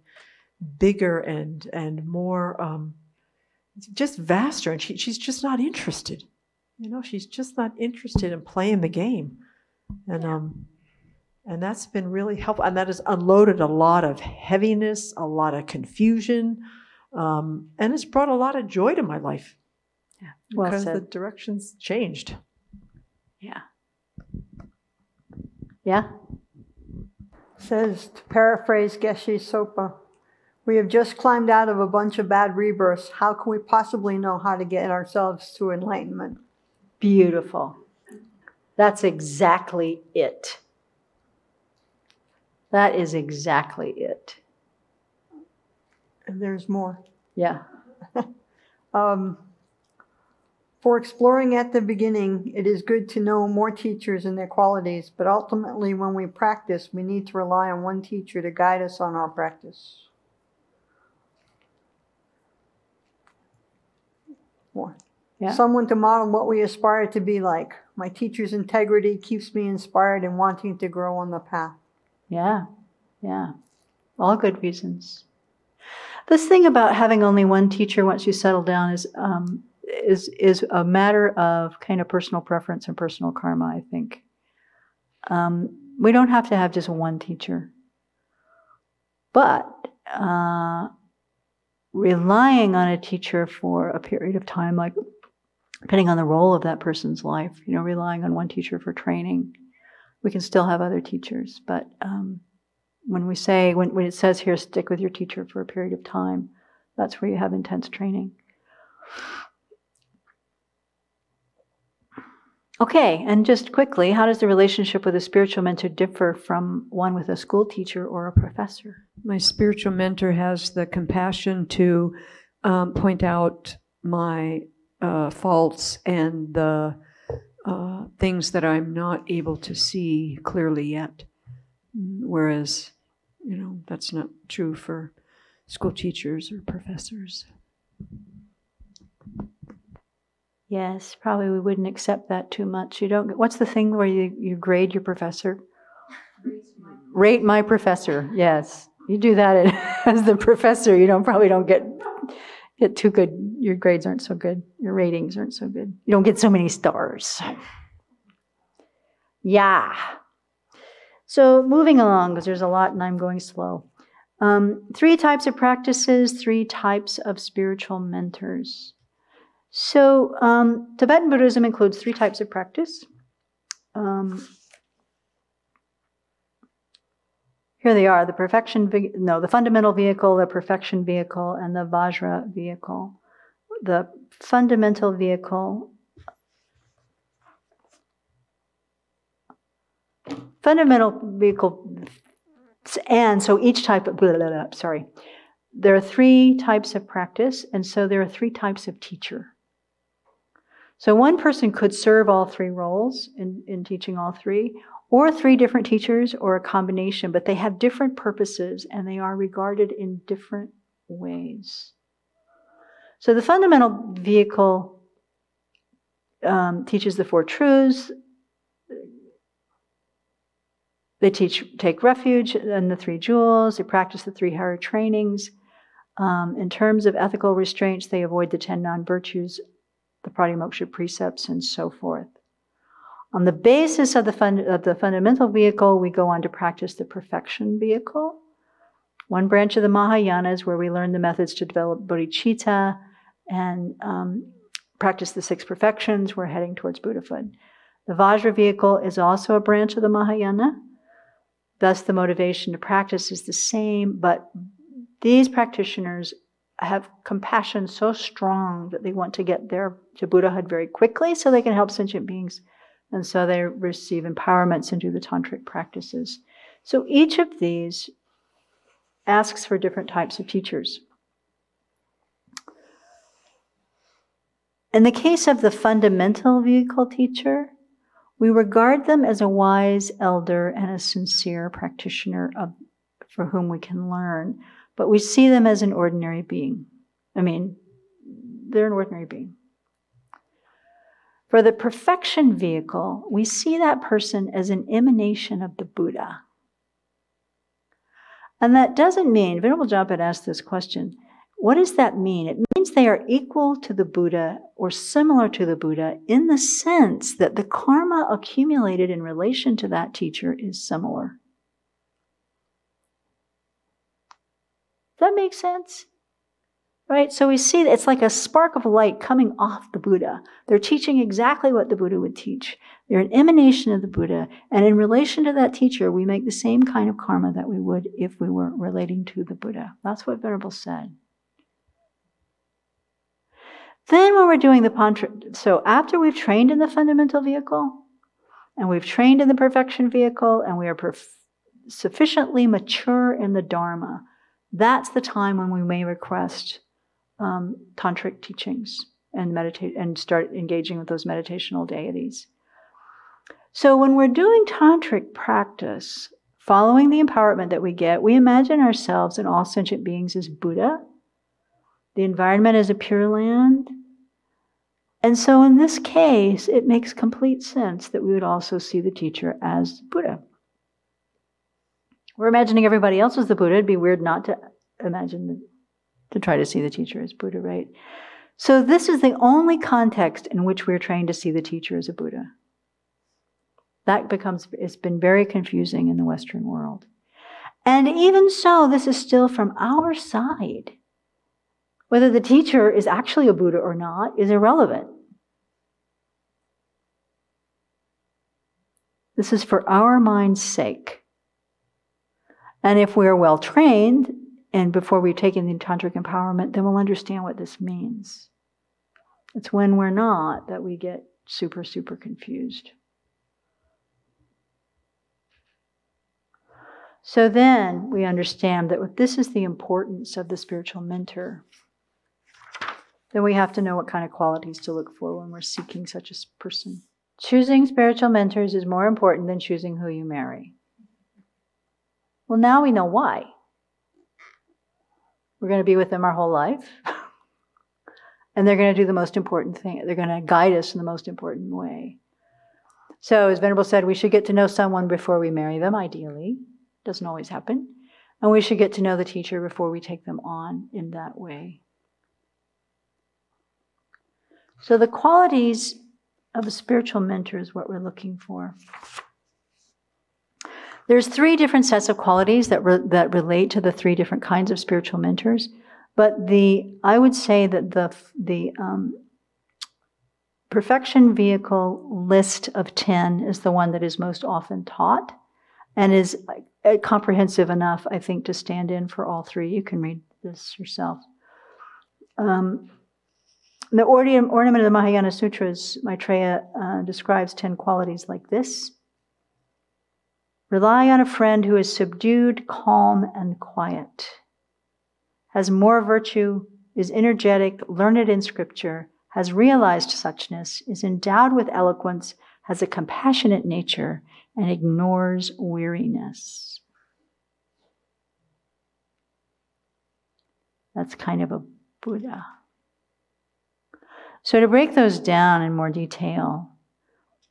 bigger and more, just vaster. And she's just not interested, you know. She's just not interested in playing the game, and that's been really helpful. And that has unloaded a lot of heaviness, a lot of confusion, and it's brought a lot of joy to my life. Yeah, well said. Because the direction's changed. Yeah. Yeah. It says, to paraphrase Geshe Sopa, we have just climbed out of a bunch of bad rebirths. How can we possibly know how to get ourselves to enlightenment? Beautiful. That's exactly it. That is exactly it. And there's more. Yeah. For exploring at the beginning, it is good to know more teachers and their qualities, but ultimately when we practice, we need to rely on one teacher to guide us on our practice. More. Yeah. Someone to model what we aspire to be like. My teacher's integrity keeps me inspired and wanting to grow on the path. Yeah, yeah. All good reasons. This thing about having only one teacher once you settle down is a matter of kind of personal preference and personal karma, I think. We don't have to have just one teacher. But relying on a teacher for a period of time, like depending on the role of that person's life, you know, relying on one teacher for training. We can still have other teachers, but when it says here, stick with your teacher for a period of time, that's where you have intense training. Okay, and just quickly, how does the relationship with a spiritual mentor differ from one with a school teacher or a professor? My spiritual mentor has the compassion to point out my faults and the things that I'm not able to see clearly yet. Whereas, you know, that's not true for school teachers or professors. Yes, probably we wouldn't accept that too much. What's the thing where you grade your professor? Rate my professor, yes. You do that as the professor, you probably don't get too good. Your grades aren't so good. Your ratings aren't so good. You don't get so many stars. Yeah. So moving along, because there's a lot and I'm going slow. 3 types of practices, 3 types of spiritual mentors. So Tibetan Buddhism includes 3 types of practice. Here they are, the fundamental vehicle, the perfection vehicle, and the Vajra vehicle. The fundamental vehicle. And so each type of, there are 3 types of practice, and so there are 3 types of teacher. So one person could serve all 3 roles in teaching all 3, or 3 different teachers, or a combination, but they have different purposes and they are regarded in different ways. So the fundamental vehicle teaches the 4 truths. They take refuge in the 3 jewels. They practice the 3 higher trainings. In terms of ethical restraints, they avoid the 10 non-virtues, the pratimoksha precepts, and so forth. On the basis of the fundamental vehicle, we go on to practice the perfection vehicle. One branch of the Mahayana is where we learn the methods to develop bodhicitta and practice the 6 perfections. We're heading towards Buddhahood. The Vajra vehicle is also a branch of the Mahayana. Thus, the motivation to practice is the same, but these practitioners have compassion so strong that they want to get there to Buddhahood very quickly so they can help sentient beings, and so they receive empowerments and do the tantric practices. So each of these asks for different types of teachers. In the case of the fundamental vehicle teacher, we regard them as a wise elder and a sincere practitioner of for whom we can learn, but we see them as an ordinary being. I mean, they're an ordinary being. For the perfection vehicle, we see that person as an emanation of the Buddha. And that doesn't mean, Venerable Jampa asked this question, what does that mean? It means they are equal to the Buddha or similar to the Buddha in the sense that the karma accumulated in relation to that teacher is similar. Does that make sense? Right? So we see that it's like a spark of light coming off the Buddha. They're teaching exactly what the Buddha would teach. They're an emanation of the Buddha. And in relation to that teacher, we make the same kind of karma that we would if we were relating to the Buddha. That's what Venerable said. Then when we're doing the Pantra, so after we've trained in the fundamental vehicle, and we've trained in the perfection vehicle, and we are sufficiently mature in the Dharma, that's the time when we may request tantric teachings and meditate and start engaging with those meditational deities. So when we're doing tantric practice, following the empowerment that we get, we imagine ourselves and all sentient beings as Buddha, the environment as a pure land. And so in this case, it makes complete sense that we would also see the teacher as Buddha. We're imagining everybody else as the Buddha. It'd be weird not to imagine, to try to see the teacher as Buddha, right? So this is the only context in which we're trained to see the teacher as a Buddha. It's been very confusing in the Western world. And even so, this is still from our side. Whether the teacher is actually a Buddha or not is irrelevant. This is for our mind's sake. And if we're well trained, and before we've taken the tantric empowerment, then we'll understand what this means. It's when we're not that we get super, super confused. So then we understand that this is the importance of the spiritual mentor. Then we have to know what kind of qualities to look for when we're seeking such a person. Choosing spiritual mentors is more important than choosing who you marry. Well, now we know why. We're going to be with them our whole life. And they're going to do the most important thing. They're going to guide us in the most important way. So as Venerable said, we should get to know someone before we marry them, ideally. Doesn't always happen. And we should get to know the teacher before we take them on in that way. So the qualities of a spiritual mentor is what we're looking for. There's three different sets of qualities that relate to the three different kinds of spiritual mentors. But I would say that the perfection vehicle list of 10 is the one that is most often taught and is comprehensive enough, I think, to stand in for all three. You can read this yourself. The Ornament of the Mahayana Sutras, Maitreya describes 10 qualities like this. Rely on a friend who is subdued, calm, and quiet, has more virtue, is energetic, learned in scripture, has realized suchness, is endowed with eloquence, has a compassionate nature, and ignores weariness. That's kind of a Buddha. So to break those down in more detail,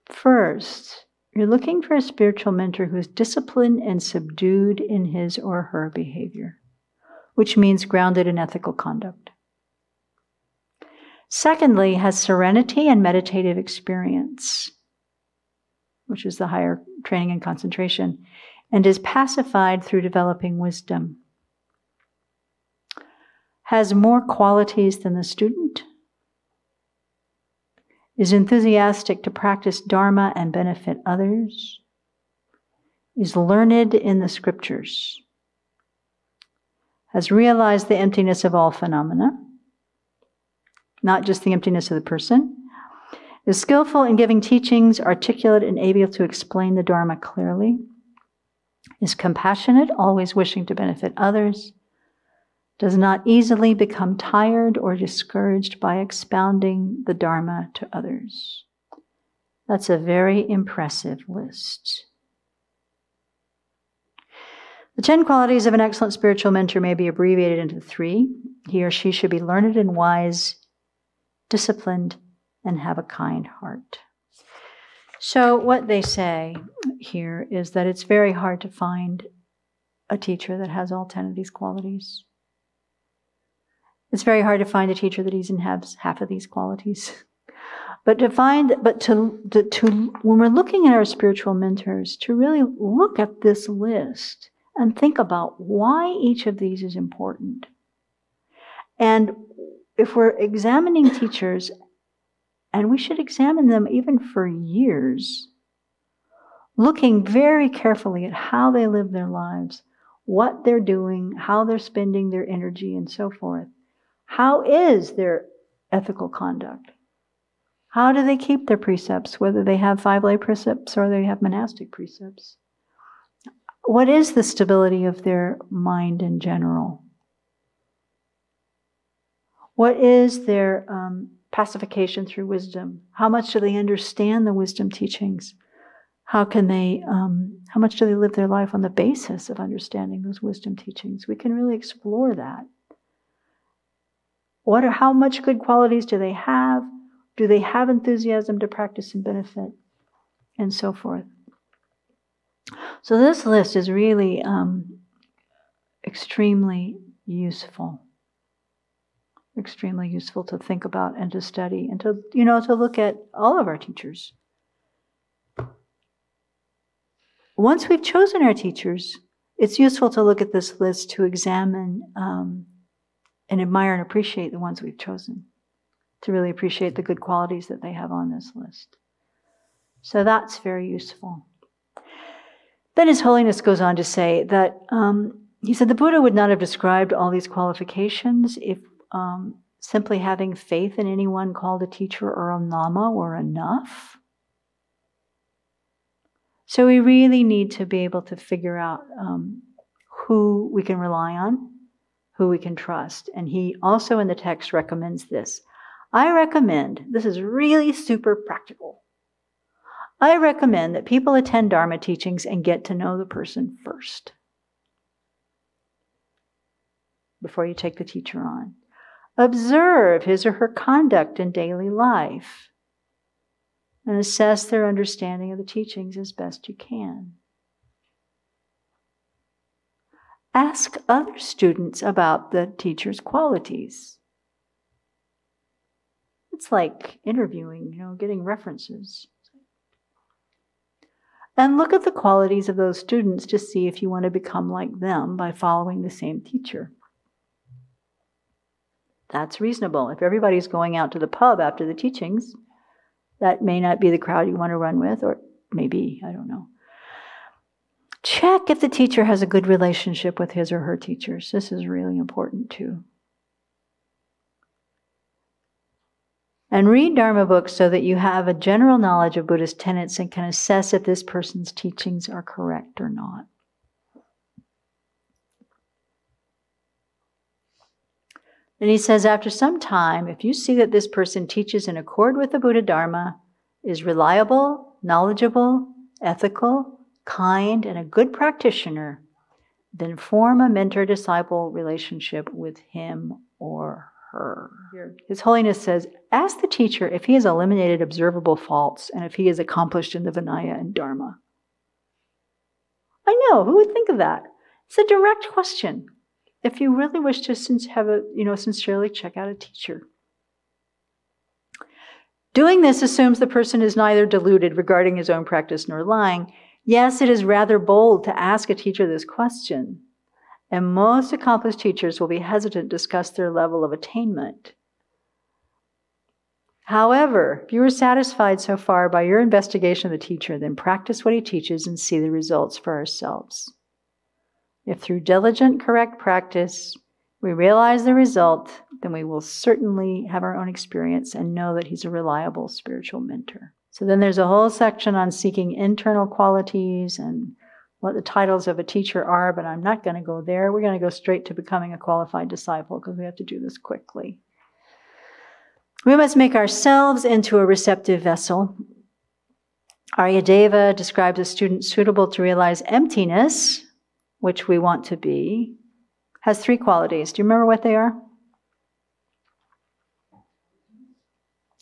first, you're looking for a spiritual mentor who's disciplined and subdued in his or her behavior, which means grounded in ethical conduct. Secondly, has serenity and meditative experience, which is the higher training and concentration, and is pacified through developing wisdom. Has more qualities than the student. Is enthusiastic to practice Dharma and benefit others. Is learned in the scriptures. Has realized the emptiness of all phenomena, not just the emptiness of the person. Is skillful in giving teachings, articulate and able to explain the Dharma clearly. Is compassionate, always wishing to benefit others. Does not easily become tired or discouraged by expounding the Dharma to others. That's a very impressive list. The 10 qualities of an excellent spiritual mentor may be abbreviated into 3. He or she should be learned and wise, disciplined, and have a kind heart. So what they say here is that it's very hard to find a teacher that has all 10 of these qualities. It's very hard to find a teacher that even has half of these qualities. When we're looking at our spiritual mentors, to really look at this list and think about why each of these is important. And if we're examining teachers, and we should examine them even for years, looking very carefully at how they live their lives, what they're doing, how they're spending their energy, and so forth. How is their ethical conduct? How do they keep their precepts, whether they have 5 lay precepts or they have monastic precepts? What is the stability of their mind in general? What is their pacification through wisdom? How much do they understand the wisdom teachings? How much do they live their life on the basis of understanding those wisdom teachings? We can really explore that. How much good qualities do they have? Do they have enthusiasm to practice and benefit? And so forth. So this list is really extremely useful to think about and to study and to look at all of our teachers. Once we've chosen our teachers, it's useful to look at this list to examine and admire and appreciate the ones we've chosen, to really appreciate the good qualities that they have on this list. So that's very useful. Then His Holiness goes on to say that, he said, the Buddha would not have described all these qualifications if simply having faith in anyone called a teacher or a lama were enough. So we really need to be able to figure out who we can rely on, who we can trust. And he also in the text recommends this. This is really super practical. I recommend that people attend Dharma teachings and get to know the person first before you take the teacher on. Observe his or her conduct in daily life and assess their understanding of the teachings as best you can. Ask other students about the teacher's qualities. It's like interviewing, getting references. And look at the qualities of those students to see if you want to become like them by following the same teacher. That's reasonable. If everybody's going out to the pub after the teachings, that may not be the crowd you want to run with, or maybe, I don't know. Check if the teacher has a good relationship with his or her teachers. This is really important too. And read Dharma books so that you have a general knowledge of Buddhist tenets and can assess if this person's teachings are correct or not. And he says, after some time, if you see that this person teaches in accord with the Buddha Dharma, is reliable, knowledgeable, ethical, kind, and a good practitioner, then form a mentor-disciple relationship with him or her. His Holiness says, ask the teacher if he has eliminated observable faults and if he is accomplished in the Vinaya and Dharma. I know, who would think of that? It's a direct question. If you really wish to sincerely check out a teacher. Doing this assumes the person is neither deluded regarding his own practice nor lying. Yes, it is rather bold to ask a teacher this question. And most accomplished teachers will be hesitant to discuss their level of attainment. However, if you are satisfied so far by your investigation of the teacher, then practice what he teaches and see the results for ourselves. If through diligent, correct practice, we realize the result, then we will certainly have our own experience and know that he's a reliable spiritual mentor. So then there's a whole section on seeking internal qualities and what the titles of a teacher are, but I'm not going to go there. We're going to go straight to becoming a qualified disciple because we have to do this quickly. We must make ourselves into a receptive vessel. Aryadeva describes a student suitable to realize emptiness which we want to be, has three qualities. Do you remember what they are?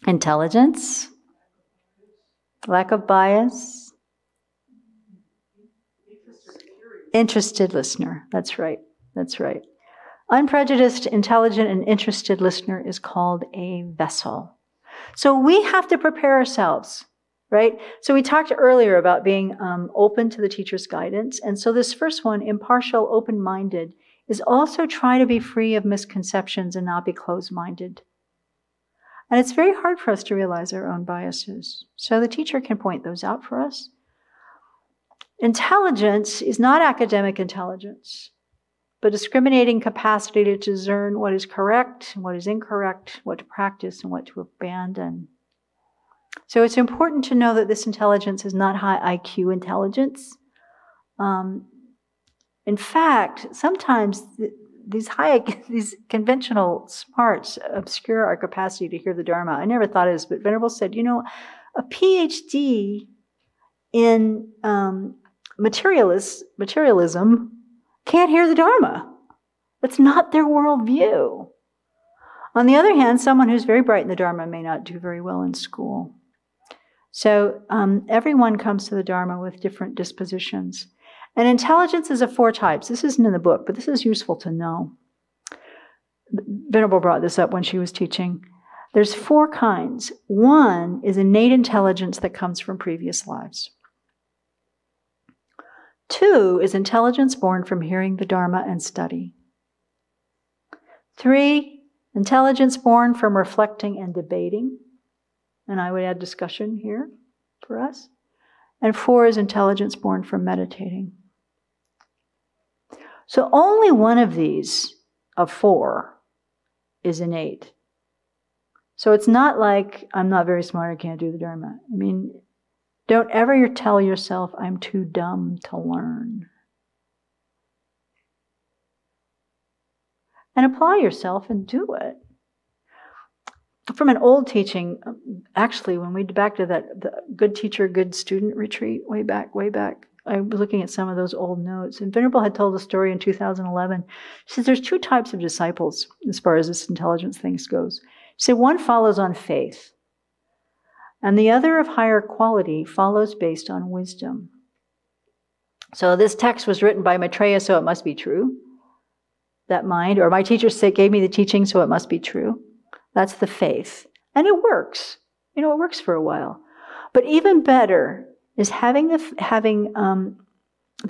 Intelligence, lack of bias, interested listener. That's right. That's right. Unprejudiced, intelligent, and interested listener is called a vessel. So we have to prepare ourselves, right? So we talked earlier about being open to the teacher's guidance. And so this first one, impartial, open-minded, is also try to be free of misconceptions and not be closed-minded. And it's very hard for us to realize our own biases. So the teacher can point those out for us. Intelligence is not academic intelligence, but discriminating capacity to discern what is correct and what is incorrect, what to practice and what to abandon. So it's important to know that this intelligence is not high IQ intelligence. In fact, sometimes these conventional smarts obscure our capacity to hear the Dharma. I never thought of this, but Venerable said, a PhD in materialism can't hear the Dharma. That's not their worldview. On the other hand, someone who's very bright in the Dharma may not do very well in school. So everyone comes to the Dharma with different dispositions. And intelligence is of four types. This isn't in the book, but this is useful to know. Venerable brought this up when she was teaching. There's four kinds. One is innate intelligence that comes from previous lives. Two is intelligence born from hearing the Dharma and study. Three, intelligence born from reflecting and debating. And I would add discussion here for us. And four is intelligence born from meditating. So only one of these, of four, is innate. So it's not like, I'm not very smart, I can't do the Dharma. I mean, don't ever tell yourself, I'm too dumb to learn. And apply yourself and do it. From an old teaching, actually, when we went back to that the good teacher, good student retreat, way back, I was looking at some of those old notes. And Venerable had told a story in 2011. She says there's two types of disciples as far as this intelligence thing goes. She said one follows on faith, and the other of higher quality follows based on wisdom. So this text was written by Maitreya, so it must be true. That mind, or my teacher gave me the teaching, so it must be true. That's the faith. And it works. It works for a while. But even better is having the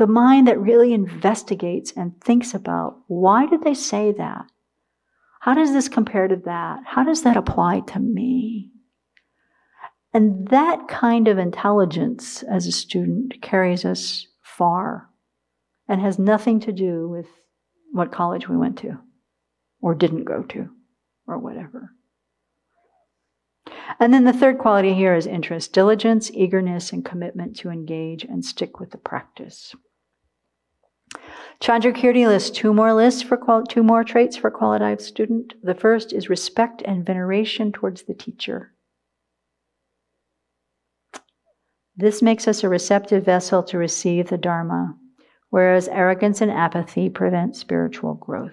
mind that really investigates and thinks about, why did they say that? How does this compare to that? How does that apply to me? And that kind of intelligence as a student carries us far and has nothing to do with what college we went to or didn't go to or whatever. And then the third quality here is interest, diligence, eagerness, and commitment to engage and stick with the practice. Chandrakirti lists two more traits for qualified student. The first is respect and veneration towards the teacher. This makes us a receptive vessel to receive the Dharma, whereas arrogance and apathy prevent spiritual growth.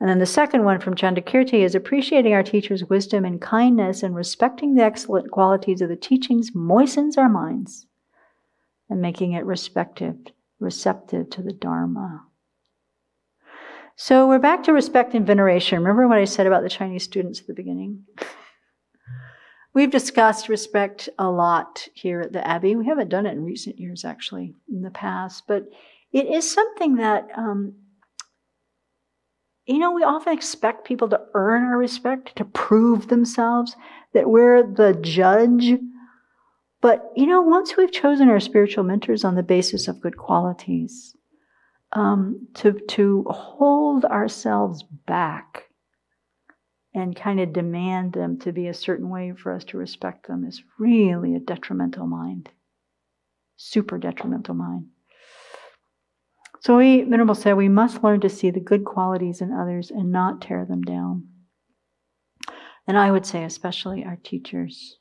And then the second one from Chandrakirti is appreciating our teacher's wisdom and kindness, and respecting the excellent qualities of the teachings moistens our minds and making it receptive to the Dharma. So we're back to respect and veneration. Remember what I said about the Chinese students at the beginning? We've discussed respect a lot here at the Abbey. We haven't done it in recent years, actually, in the past. But it is something that... we often expect people to earn our respect, to prove themselves, that we're the judge. But, once we've chosen our spiritual mentors on the basis of good qualities, to hold ourselves back and kind of demand them to be a certain way for us to respect them is really a detrimental mind, super detrimental mind. So Venerable said, we must learn to see the good qualities in others and not tear them down. And I would say especially our teachers.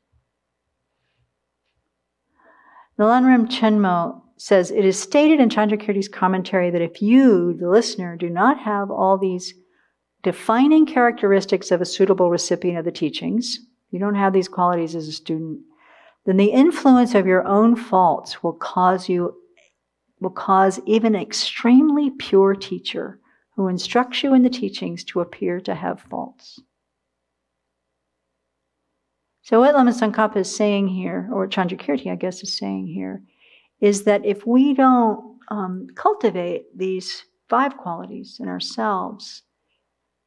Nalanrim Chenmo says, it is stated in Chandrakirti's commentary that if you, the listener, do not have all these defining characteristics of a suitable recipient of the teachings, you don't have these qualities as a student, then the influence of your own faults will cause even an extremely pure teacher who instructs you in the teachings to appear to have faults. So what Lama Tsongkhapa is saying here, or Chandrakirti, I guess, is saying here, is that if we don't cultivate these five qualities in ourselves,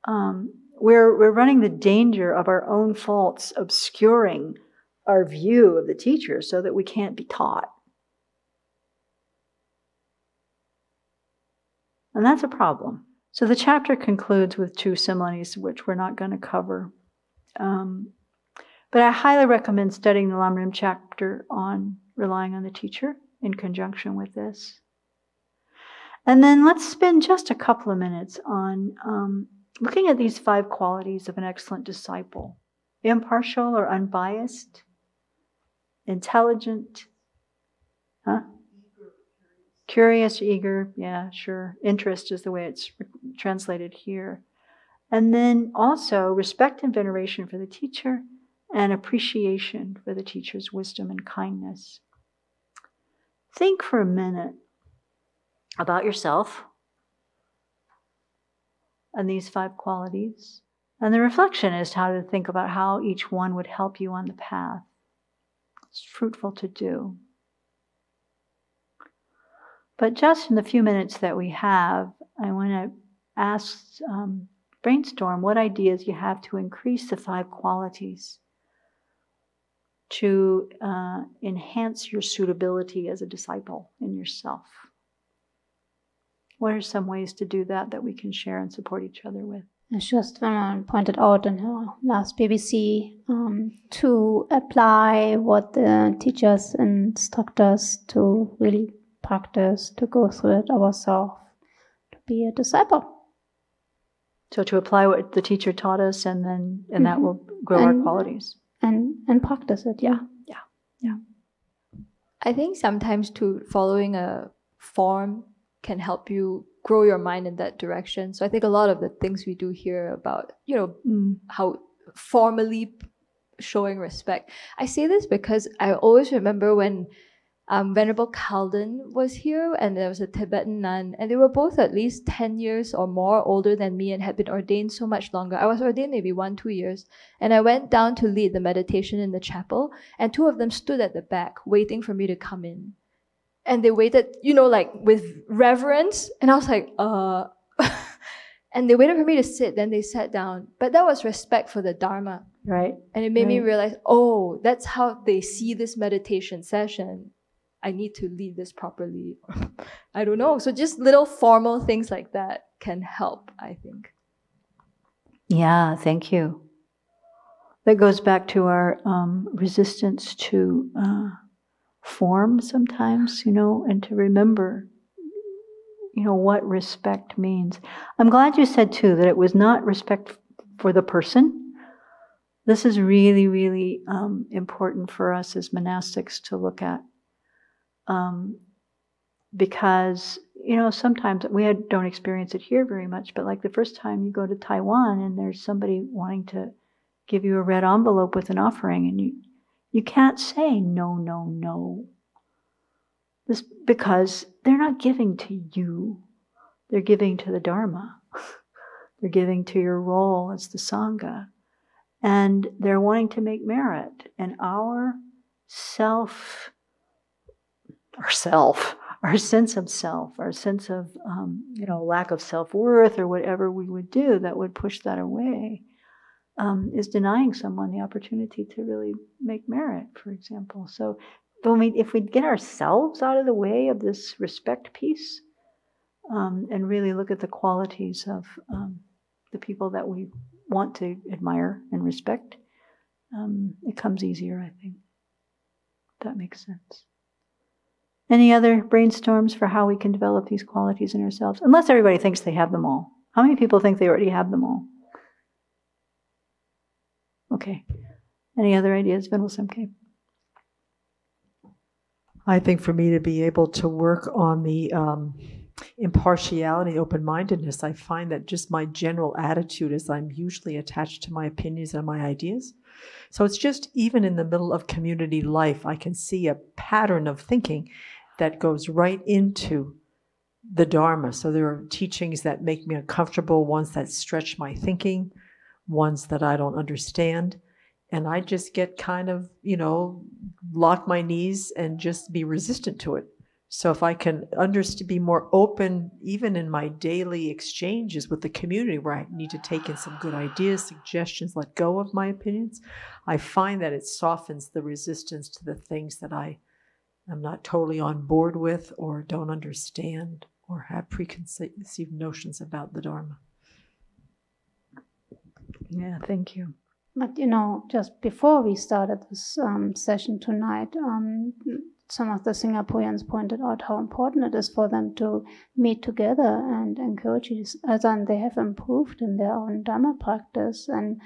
we're running the danger of our own faults obscuring our view of the teacher so that we can't be taught. And that's a problem. So the chapter concludes with two similes, which we're not going to cover. But I highly recommend studying the Lamrim chapter on relying on the teacher in conjunction with this. And then let's spend just a couple of minutes on looking at these five qualities of an excellent disciple. Impartial or unbiased, intelligent, curious, eager, yeah, sure. Interest is the way it's translated here. And then also respect and veneration for the teacher and appreciation for the teacher's wisdom and kindness. Think for a minute about yourself and these five qualities. And the reflection is how to think about how each one would help you on the path. It's fruitful to do. But just in the few minutes that we have, I want to ask, brainstorm what ideas you have to increase the five qualities to enhance your suitability as a disciple in yourself. What are some ways to do that we can share and support each other with? As just Venerable pointed out in her last BBC, to apply what the teachers instruct us to really practice, to go through it ourselves, to be a disciple. So to apply what the teacher taught us, and that will grow our qualities. And practice it, yeah. I think sometimes too, following a form can help you grow your mind in that direction. So I think a lot of the things we do here about, how formally showing respect. I say this because I always remember when Venerable Kalden was here, and there was a Tibetan nun, and they were both at least 10 years or more older than me and had been ordained so much longer. I was ordained maybe 1-2 years, and I went down to lead the meditation in the chapel, and two of them stood at the back waiting for me to come in. And they waited, with reverence, and I was like, and they waited for me to sit, then they sat down. But that was respect for the Dharma. Right. And it made me realize, that's how they see this meditation session. I need to lead this properly. I don't know. So just little formal things like that can help, I think. Yeah, thank you. That goes back to our resistance to form sometimes, and to remember, what respect means. I'm glad you said, too, that it was not respect for the person. This is really, really important for us as monastics to look at. Because, sometimes don't experience it here very much, but like the first time you go to Taiwan and there's somebody wanting to give you a red envelope with an offering, and you can't say no. This because they're not giving to you. They're giving to the Dharma. They're giving to your role as the Sangha. And they're wanting to make merit. And our sense of self, our sense of, lack of self-worth or whatever we would do that would push that away, is denying someone the opportunity to really make merit, for example. So if we get ourselves out of the way of this respect piece, and really look at the qualities of the people that we want to admire and respect, it comes easier, I think. That makes sense. Any other brainstorms for how we can develop these qualities in ourselves? Unless everybody thinks they have them all. How many people think they already have them all? Okay. Any other ideas, Venerable Semkye? I think for me to be able to work on the impartiality, open-mindedness, I find that just my general attitude is I'm usually attached to my opinions and my ideas. So it's just even in the middle of community life, I can see a pattern of thinking that goes right into the Dharma. So there are teachings that make me uncomfortable, ones that stretch my thinking, ones that I don't understand. And I just get kind of, lock my knees and just be resistant to it. So if I can be more open, even in my daily exchanges with the community where I need to take in some good ideas, suggestions, let go of my opinions, I find that it softens the resistance to the things that I am not totally on board with or don't understand or have preconceived notions about the Dharma. Yeah, thank you. But, just before we started this session tonight, some of the Singaporeans pointed out how important it is for them to meet together and encourage each other, and they have improved in their own Dharma practice and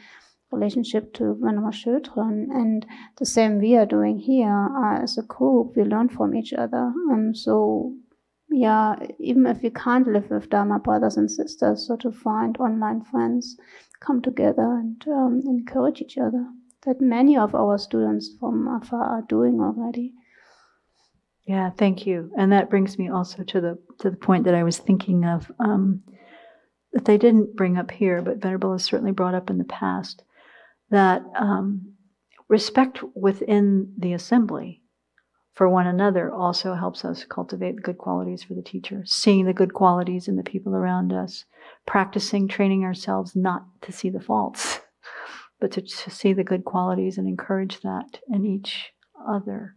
relationship to Venerable Chödrön. And the same we are doing here as a group, we learn from each other. Even if you can't live with Dharma brothers and sisters, so to find online friends, come together and encourage each other, that many of our students from afar are doing already. Yeah, thank you. And that brings me also to the point that I was thinking of, that they didn't bring up here, but Venerable has certainly brought up in the past, that respect within the assembly for one another also helps us cultivate good qualities for the teacher, seeing the good qualities in the people around us, practicing, training ourselves not to see the faults, but to see the good qualities and encourage that in each other.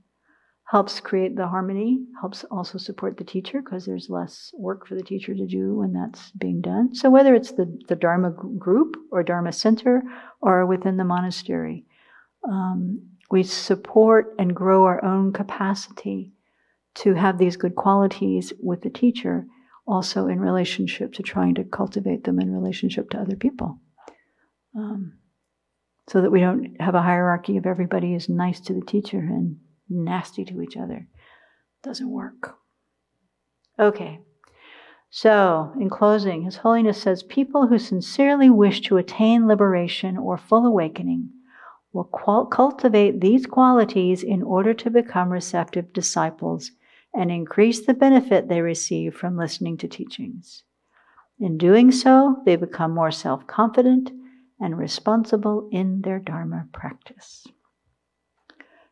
Helps create the harmony, helps also support the teacher because there's less work for the teacher to do when that's being done. So whether it's the Dharma group or Dharma center or within the monastery, we support and grow our own capacity to have these good qualities with the teacher, also in relationship to trying to cultivate them in relationship to other people. So that we don't have a hierarchy of everybody is nice to the teacher and nasty to each other. Doesn't work. Okay. So, in closing, His Holiness says, people who sincerely wish to attain liberation or full awakening will cultivate these qualities in order to become receptive disciples and increase the benefit they receive from listening to teachings. In doing so, they become more self-confident and responsible in their Dharma practice.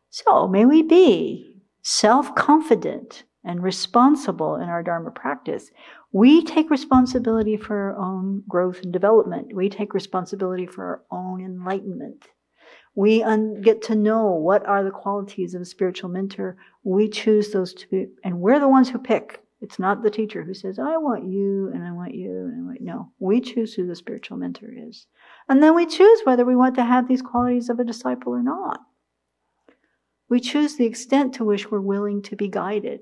So may we be self-confident and responsible in our Dharma practice. We take responsibility for our own growth and development. We take responsibility for our own enlightenment. We get to know what are the qualities of a spiritual mentor. We choose those to be, and we're the ones who pick. It's not the teacher who says, I want you, and I want you, and I want you. No, we choose who the spiritual mentor is. And then we choose whether we want to have these qualities of a disciple or not. We choose the extent to which we're willing to be guided.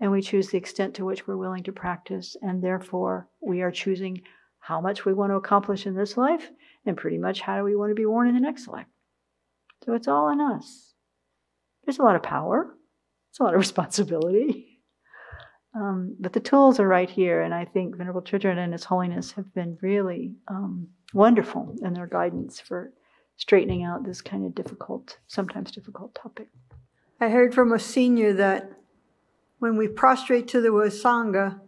And we choose the extent to which we're willing to practice. And therefore, we are choosing how much we want to accomplish in this life and pretty much how do we want to be worn in the next life. So it's all in us. There's a lot of power. It's a lot of responsibility. But the tools are right here. And I think Venerable Chödrön and His Holiness have been really wonderful in their guidance for straightening out this kind of sometimes difficult topic. I heard from a senior that when we prostrate to the Sangha,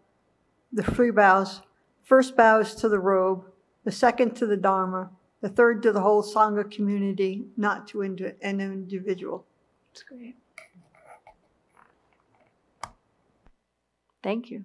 the three bows, first bow is to the robe, the second to the Dharma, the third to the whole Sangha community, not to an individual. That's great. Thank you.